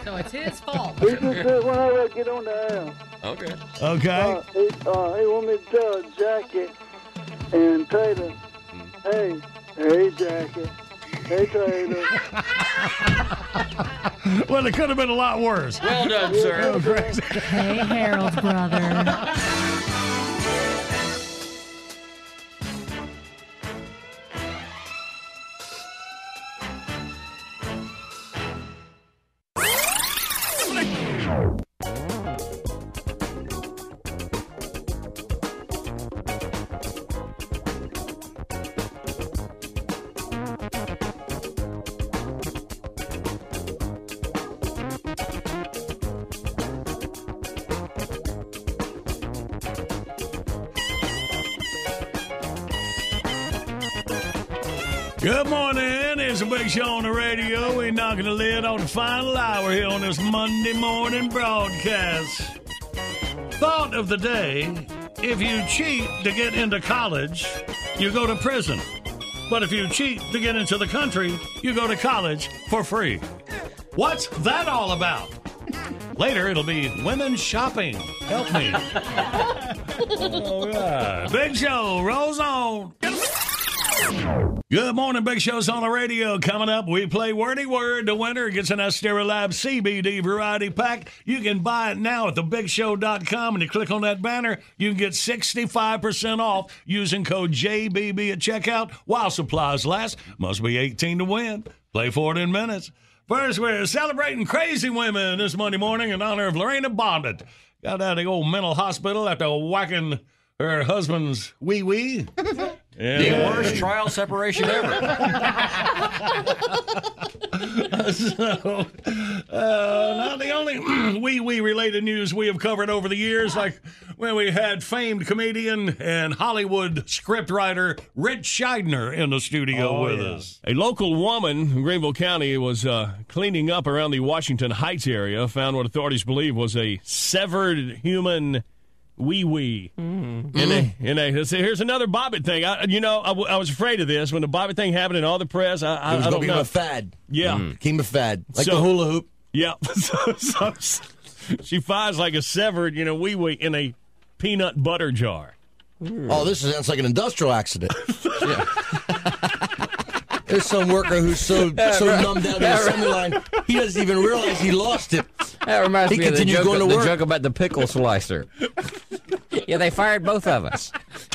So it's his fault. He just said whenever I get on the air. Okay. Okay. He wanted me to tell Jackie and Taylor, hey, Jackie. Hey, Taylor. Well, it could have been a lot worse. Well done, sir. Oh, crazy. Hey, Harold's brother. Good morning. It's a big show on the radio. We're knocking the lid on the final hour here on this Monday morning broadcast. Thought of the day, if you cheat to get into college, you go to prison. But if you cheat to get into the country, you go to college for free. What's that all about? Later, it'll be women's shopping. Help me. All right. Big show rolls on. Good morning, Big Show's on the radio. Coming up, we play Wordy Word. The winner gets an Astera Labs CBD variety pack. You can buy it now at thebigshow.com, and you click on that banner, you can get 65% off using code JBB at checkout while supplies last. Must be 18 to win. Play for it in minutes. First, we're celebrating crazy women this Monday morning in honor of Lorena Bobbitt. Got out of the old mental hospital after whacking her husband's wee-wee. Yeah. The worst trial separation ever. Not the only wee-wee-related news we have covered over the years, like when we had famed comedian and Hollywood scriptwriter Rich Scheidner in the studio with us. A local woman in Greenville County was cleaning up around the Washington Heights area, found what authorities believe was a severed human wee-wee. So here's another Bobbitt thing. I was afraid of this when the Bobbitt thing happened in all the press. It was going to become a fad. Yeah. Became a fad. Like the hula hoop. Yeah. So she finds like a severed, wee-wee in a peanut butter jar. Oh, this sounds like an industrial accident. Yeah. There's some worker who's so numbed out in the assembly line, he doesn't even realize he lost it. That reminds me of the joke about the pickle slicer. Yeah, they fired both of us.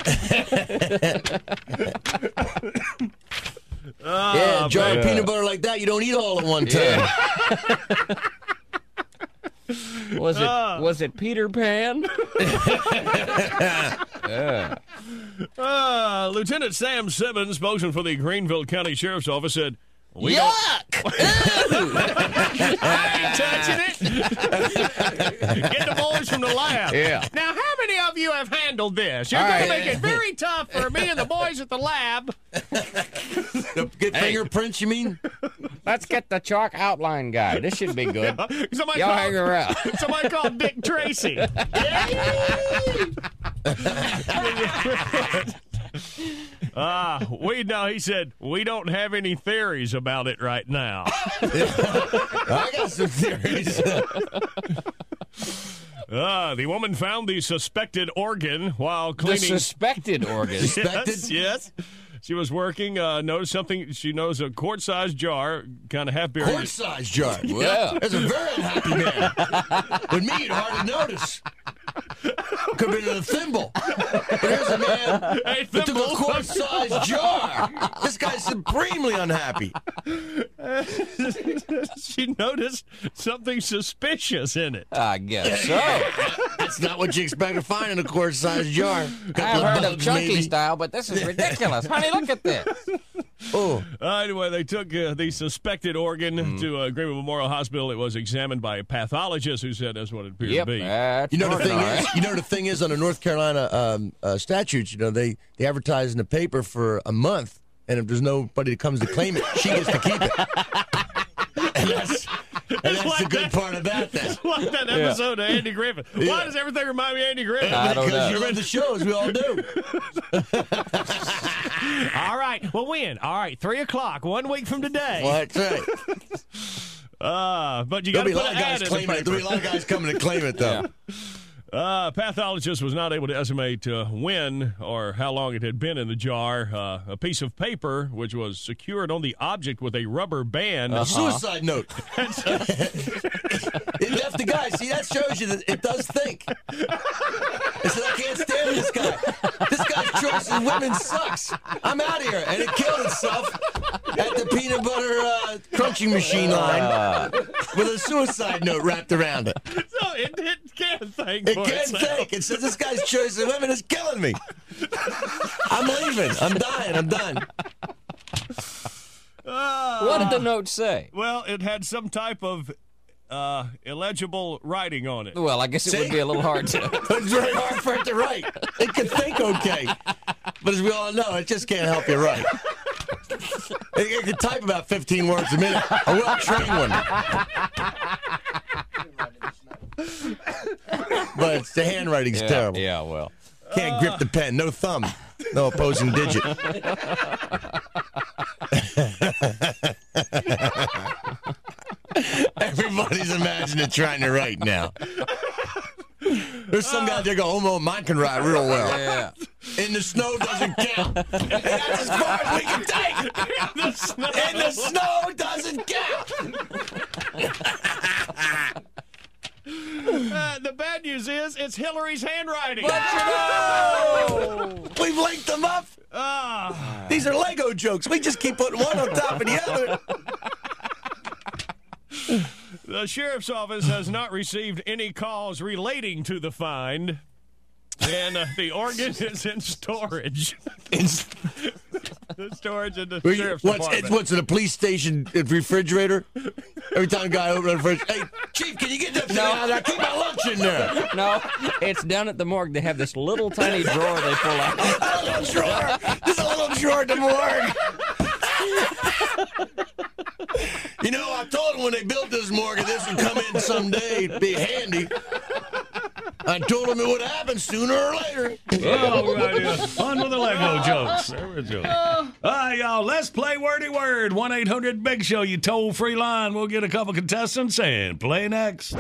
Yeah, jar of peanut butter like that, you don't eat all at one time. Yeah. Was it it Peter Pan? Yeah. Lieutenant Sam Simmons, spokesman for the Greenville County Sheriff's Office, said, "We yuck! I ain't touching it. Get the boys from the lab." Yeah. Now, how many of you have handled this? You're going to make it very tough for me and the boys at the lab. Get fingerprints, you mean? Let's get the chalk outline guy. This should be good. Y'all hang around. Somebody called Dick Tracy. He said, "We don't have any theories about it right now." I got some theories. The woman found the suspected organ while cleaning. The suspected organ? Suspected? Yes. She was working, noticed something. She knows a quart-sized jar, kind of half buried. Quart-sized jar? Yeah. Well, that's a very happy man. With me, you'd hardly notice. Could be in a thimble. But here's a man that took a quart-sized jar. This guy's supremely unhappy. She noticed something suspicious in it. I guess so. That's not what you expect to find in a quart-sized jar. I've heard of chunky style, but this is ridiculous. Honey, look at this. Oh. Anyway, they took the suspected organ to Greenville Memorial Hospital. It was examined by a pathologist who said that's what it appeared to be. You know the thing is, on the North Carolina statutes, you know, they advertise in the paper for a month, and if there's nobody that comes to claim it, she gets to keep it. And that's the good part of that. It's like that episode of Andy Griffith. Yeah. Why does everything remind me of Andy Griffith? Because you read the shows, we all do. All right. Well, when? All right. 3 o'clock, 1 week from today. Well, that's right. But you got to put an ad in the paper. There'll be a lot of guys coming to claim it, though. Yeah. Pathologist was not able to estimate when or how long it had been in the jar. A piece of paper, which was secured on the object with a rubber band. A suicide note. It left the guy. See, that shows you that it does think. It said, "I can't stand this guy. This guy's choice of women sucks. I'm out of here." And it killed itself at the peanut butter crunching machine line with a suicide note wrapped around it. So it can't think. It can't think. It says, "This guy's choice of women is killing me. I'm leaving. I'm dying. I'm done." What did the note say? Well, it had some type of illegible writing on it. Well, I guess it would be a little hard to. It's very hard for it to write. It can think okay. But as we all know, it just can't help you write. It can type about 15 words a minute. A well-trained one. But the handwriting's terrible. Yeah, well. Can't grip the pen. No thumb. No opposing digit. Everybody's imagining trying to write now. There's some guy there going, "Oh, mine can ride real well." Yeah. "In the snow doesn't count." And that's as far as we can take. "In the snow doesn't count." The bad news is it's Hillary's handwriting. We've linked them up. These are Lego jokes. We just keep putting one on top of the other. The sheriff's office has not received any calls relating to the find, and the organ is in storage. The storage in the sheriff's department. What's in a police station refrigerator? Every time a guy opens the fridge, "Hey, Chief, can you get that?" "No, I keep my lunch in there." No, it's down at the morgue. They have this little tiny drawer they pull out. A little drawer. Just a little drawer at the morgue. You know, I told them when they built this morgue, this would come in someday. It'd be handy. I told them it would happen sooner or later. All right, on with the Lego jokes. There we go. All right, y'all, let's play Wordy Word. 1-800-BIG-SHOW, you toll-free line. We'll get a couple contestants and play next.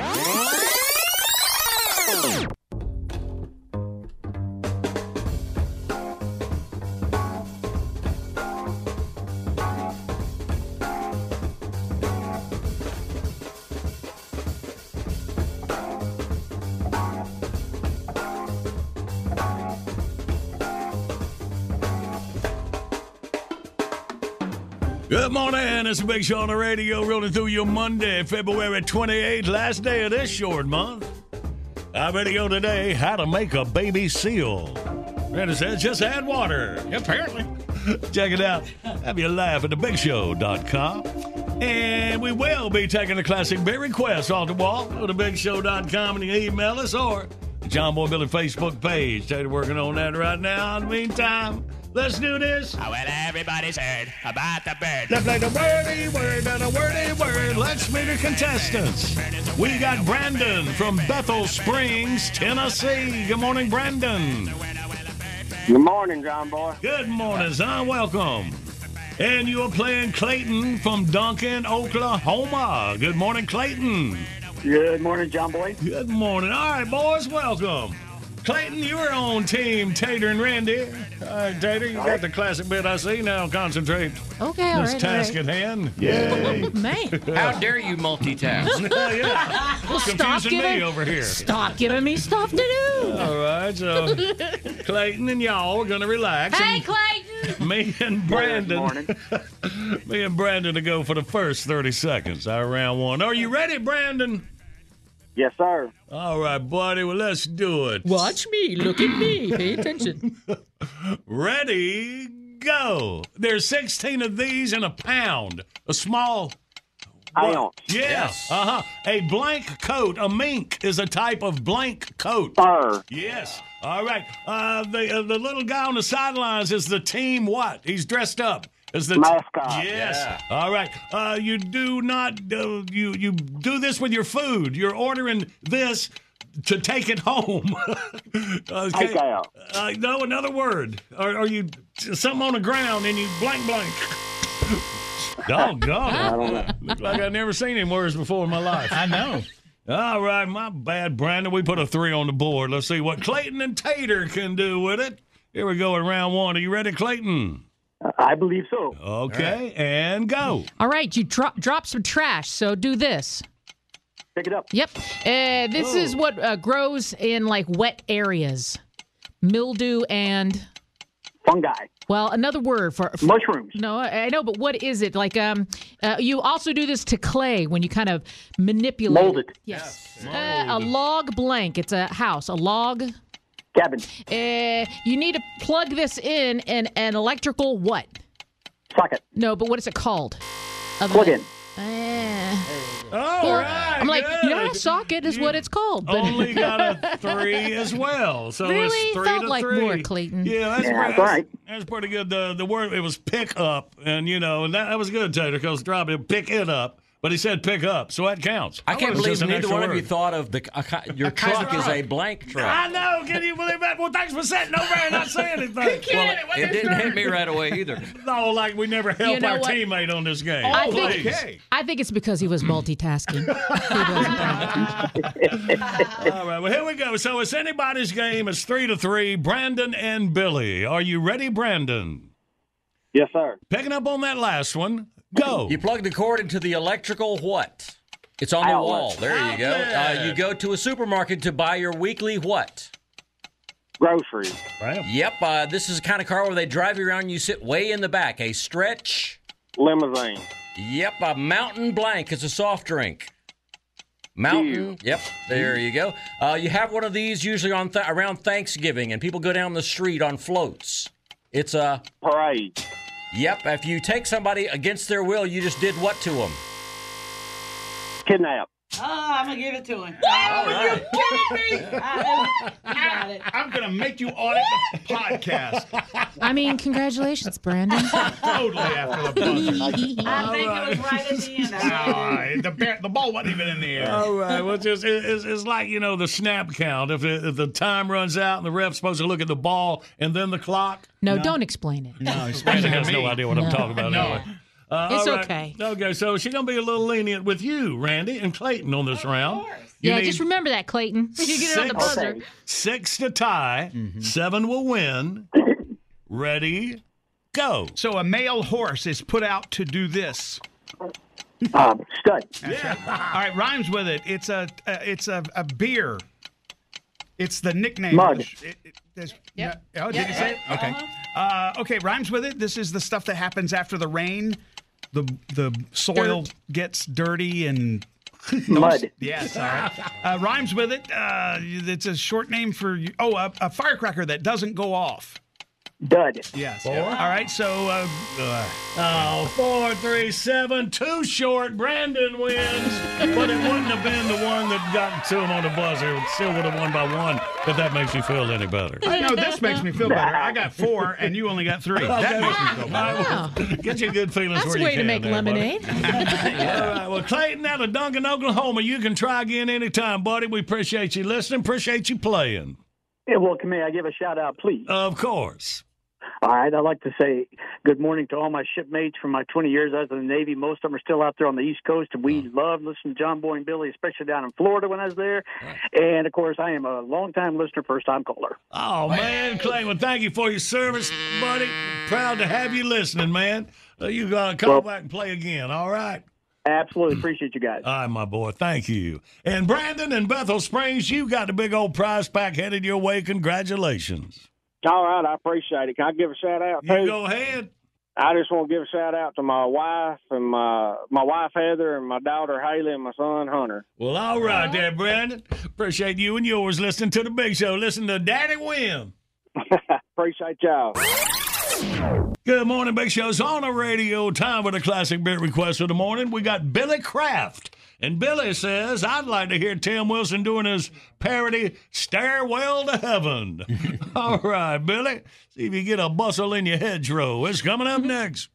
Good morning, it's a Big Show on the radio, rolling through your Monday, February 28th, last day of this short month. Our video today, how to make a baby seal. Randy says, just add water. Apparently. Check it out. Have your laugh at thebigshow.com. And we will be taking the classic beer request off the wall. Go to thebigshow.com and you email us or the John Boy and Billy Facebook page. They're working on that right now. In the meantime, let's do this. Oh, well, everybody's heard about the bird. Let's play the wordy word and a wordy word. Let's meet our contestants. We got Brandon from Bethel Springs, Tennessee. Good morning, Brandon. Good morning, John Boy. Good morning, son. Welcome. And you're playing Clayton from Duncan, Oklahoma. Good morning, Clayton. Good morning, John Boy. Good morning. All right, boys, welcome. Clayton, you were on Team Tater and Randy. All right, Tater, you got the classic bit I see. Now concentrate. Okay, all right. This task at hand. Yeah. Man. How dare you multitask? Yeah. Well, confusing me over here. Stop giving me stuff to do. All right, so Clayton and y'all are going to relax. Hey, Clayton. Me and Brandon to go for the first 30 seconds. Our round one. Are you ready, Brandon? Yes, sir. All right, buddy. Well, let's do it. Watch me. Look at me. Pay attention. Ready, go. There's 16 of these in a pound. A small... ounce. Yeah. Yes. Uh-huh. A blank coat. A mink is a type of blank coat. Fur. Yes. All right. The little guy on the sidelines is the team what? He's dressed up. Is the mascot. Yes. Yeah. All right. You do not you do this with your food. You're ordering this to take it home. Okay. Take out. No, another word. Or you something on the ground and you blank blank. Doggone. I don't know. Look like I've never seen any words before in my life. I know. All right, my bad, Brandon. We put a 3 on the board. Let's see what Clayton and Tater can do with it. Here we go in round one. Are you ready, Clayton? I believe so. Okay, and go. All right, you drop some trash, so do this. Pick it up. Yep. This is what grows in, like, wet areas. Mildew and... fungi. Well, another word for... mushrooms. No, I know, but what is it? Like, you also do this to clay when you kind of manipulate... mold it. Yes. A log blank. It's a house. A log... cabin. You need to plug this in an electrical what? Socket. No, but what is it called? Plug-in. All right. I'm like, good. Yeah, socket is what it's called. But only got a 3 as well. So really? It's 3 felt to like 3. More, Clayton. Yeah, that's right. That's pretty good. The word, it was pick up. And, you know, that was good, Taylor, because drop it, pick it up. But he said pick up, so that counts. I can't believe neither one of you thought of your truck is a blank truck. I know. Can you believe that? Well, thanks for sitting over and not saying anything. It didn't hit me right away either. No, like we never help our teammate on this game. I think it's because he was multitasking. All right, well, here we go. So it's anybody's game. It's 3-3, Brandon and Billy. Are you ready, Brandon? Yes, sir. Picking up on that last one. Go. You plug the cord into the electrical what? It's on the wall. There you go. You go to a supermarket to buy your weekly what? Groceries. Right. Yep. This is the kind of car where they drive you around and you sit way in the back. A stretch. Limousine. Yep. A mountain blank. It's a soft drink. Mountain. Yep. There you go. You have one of these usually on around Thanksgiving and people go down the street on floats. It's a... parade. Yep, if you take somebody against their will, you just did what to them? Kidnap. Oh, I'm going to give it to him. Are you kidding me? You got it. I'm going to make you audit the podcast. I mean, congratulations, Brandon. Totally after the buzzer. I think it was right at the end. The ball wasn't even in the air. All right. Well, it's like, you know, the snap count. If the time runs out and the ref's supposed to look at the ball and then the clock. No, don't explain it. No, Brandon has no idea what I'm talking about. No. It's okay. Okay, so she's going to be a little lenient with you, Randy, and Clayton on this round. Yeah, just remember that, Clayton. You get it on the buzzer. 6 to tie. 7 will win. Ready, go. So a male horse is put out to do this. Stud. Yeah. All right, rhymes with it. It's a beer. It's the nickname. Mud. Did you say it? Okay. Okay, rhymes with it. This is the stuff that happens after the rain. The soil gets dirty and Mud. Yeah, sorry. Rhymes with it. It's a short name for, a firecracker that doesn't go off. Dud. Yes. Yeah. All right, so... 4-3-7, too short. Brandon wins, but it wouldn't have been the one that got to him on the buzzer. It still would have won by one, if that makes you feel any better. I know this makes me feel better. I got 4, and you only got 3. Okay. That makes me feel better. Wow. Get your good feelings that's where you can. That's a way to make lemonade. All right, well, Clayton out of Duncan, Oklahoma, you can try again anytime, buddy. We appreciate you listening. Appreciate you playing. Yeah, well, can I give a shout-out, please? Of course. All right, I'd like to say good morning to all my shipmates from my 20 years out in the Navy. Most of them are still out there on the East Coast, and we love listening to John Boy and Billy, especially down in Florida when I was there. Right. And, of course, I am a long-time listener, first-time caller. Oh, man, Clay, well, thank you for your service, buddy. Proud to have you listening, man. You got to come back and play again, all right? Absolutely. Appreciate you guys. All right, my boy. Thank you. And Brandon in Bethel Springs, you got a big old prize pack headed your way. Congratulations. All right. I appreciate it. Can I give a shout-out, too? You go ahead. I just want to give a shout-out to my wife, and my wife, Heather, and my daughter, Haley, and my son, Hunter. Well, all right there, Brandon. Appreciate you and yours listening to the big show. Listen to Daddy Wim. Appreciate y'all. Good morning, Big Show's on the radio. Time with a classic beer request of the morning. We got Billy Kraft. And Billy says, I'd like to hear Tim Wilson doing his parody, Stairwell to Heaven. All right, Billy. See if you get a bustle in your hedgerow. It's coming up next.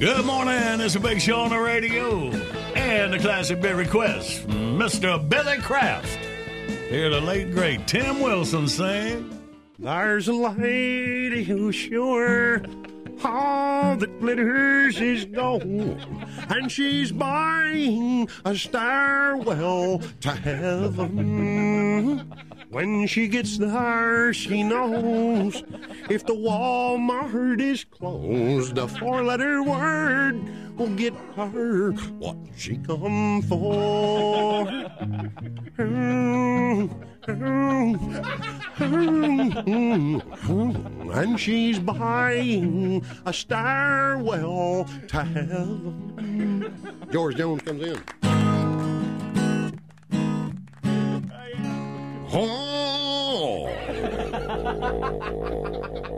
Good morning, it's a big show on the radio, and the classic bit request, Mr. Billy Kraft. Hear the late, great Tim Wilson sing. There's a lady who's sure all that glitters is gold, and she's buying a stairwell to heaven. When she gets there, she knows if the Walmart is closed, a four-letter word will get her what she come for. And she's buying a stairwell to heaven. George Jones comes in. Oh,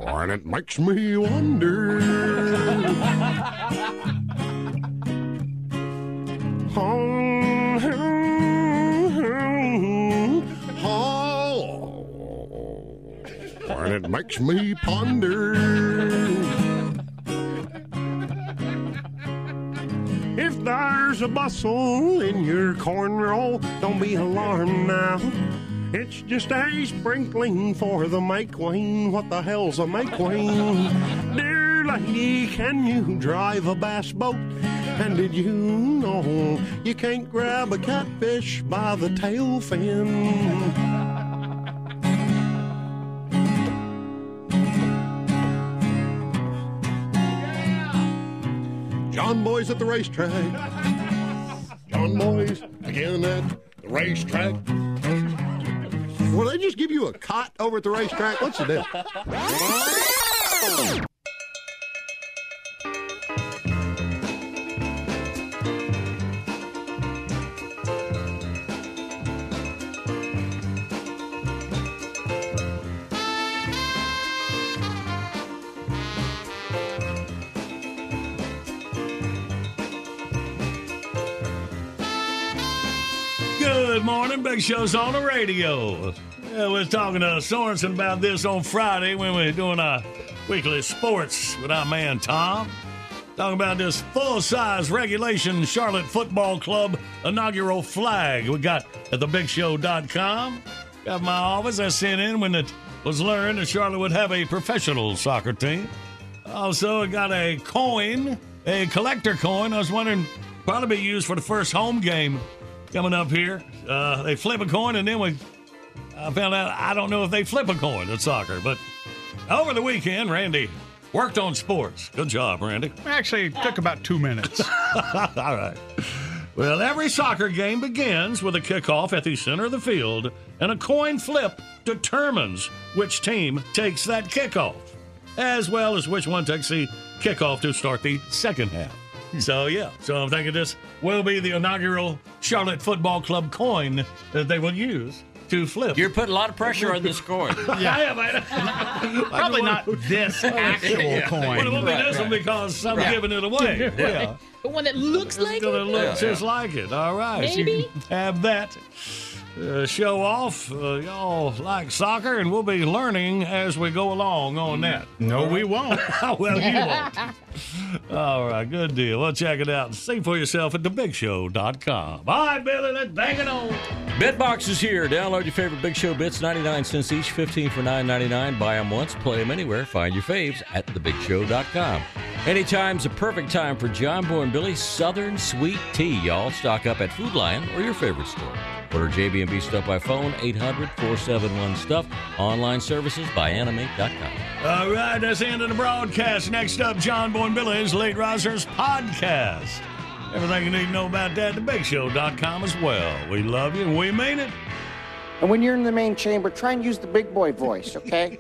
and it makes me wonder. Oh, and it makes me ponder. If there's a bustle in your cornrow, don't be alarmed now. It's just a sprinkling for the make-queen. What the hell's a make-queen? Dear lady, can you drive a bass boat? And did you know you can't grab a catfish by the tail fin? John Boy's at the racetrack. John Boy's again at the racetrack. Will they just give you a cot over at the racetrack? What's the deal? Good morning, Big Show's on the radio. Yeah, we was talking to Sorensen about this on Friday when we were doing our weekly sports with our man Tom. Talking about this full-size regulation Charlotte Football Club inaugural flag we got at thebigshow.com. Got my office. I sent in when it was learned that Charlotte would have a professional soccer team. Also, I got a coin, a collector coin. I was wondering, probably be used for the first home game coming up here. They flip a coin, and then we I found out I don't know if they flip a coin at soccer, but over the weekend, Randy worked on sports. Good job, Randy. Actually, it took about 2 minutes. All right. Well, every soccer game begins with a kickoff at the center of the field, and a coin flip determines which team takes that kickoff, as well as which one takes the kickoff to start the second half. So I'm thinking this will be the inaugural Charlotte Football Club coin that they will use to flip. You're putting a lot of pressure on this coin. Yeah, probably not this actual coin. Well, it won't be this one because I'm giving it away. Yeah. The one that looks like it? Looks just like it. All right. Maybe. So have that show off. Y'all like soccer, and we'll be learning as we go along on that. No, we won't. Well, you won't. All right, good deal. Well, check it out and see for yourself at thebigshow.com. All right, Billy, let's bang it on. BitBox is here. Download your favorite Big Show bits, 99 cents each, 15 for $9.99. Buy them once, play them anywhere. Find your faves at thebigshow.com. Anytime's a perfect time for John Boy and Billy's Southern Sweet Tea, y'all. Stock up at Food Lion or your favorite store. Order JB&B Stuff by phone, 800-471-STUFF. Online services by animate.com. All right, that's the end of the broadcast. Next up, John Boy and Billy's Late Risers podcast. Everything you need to know about that, thebigshow.com as well. We love you. We mean it. And when you're in the main chamber, try and use the big boy voice, okay?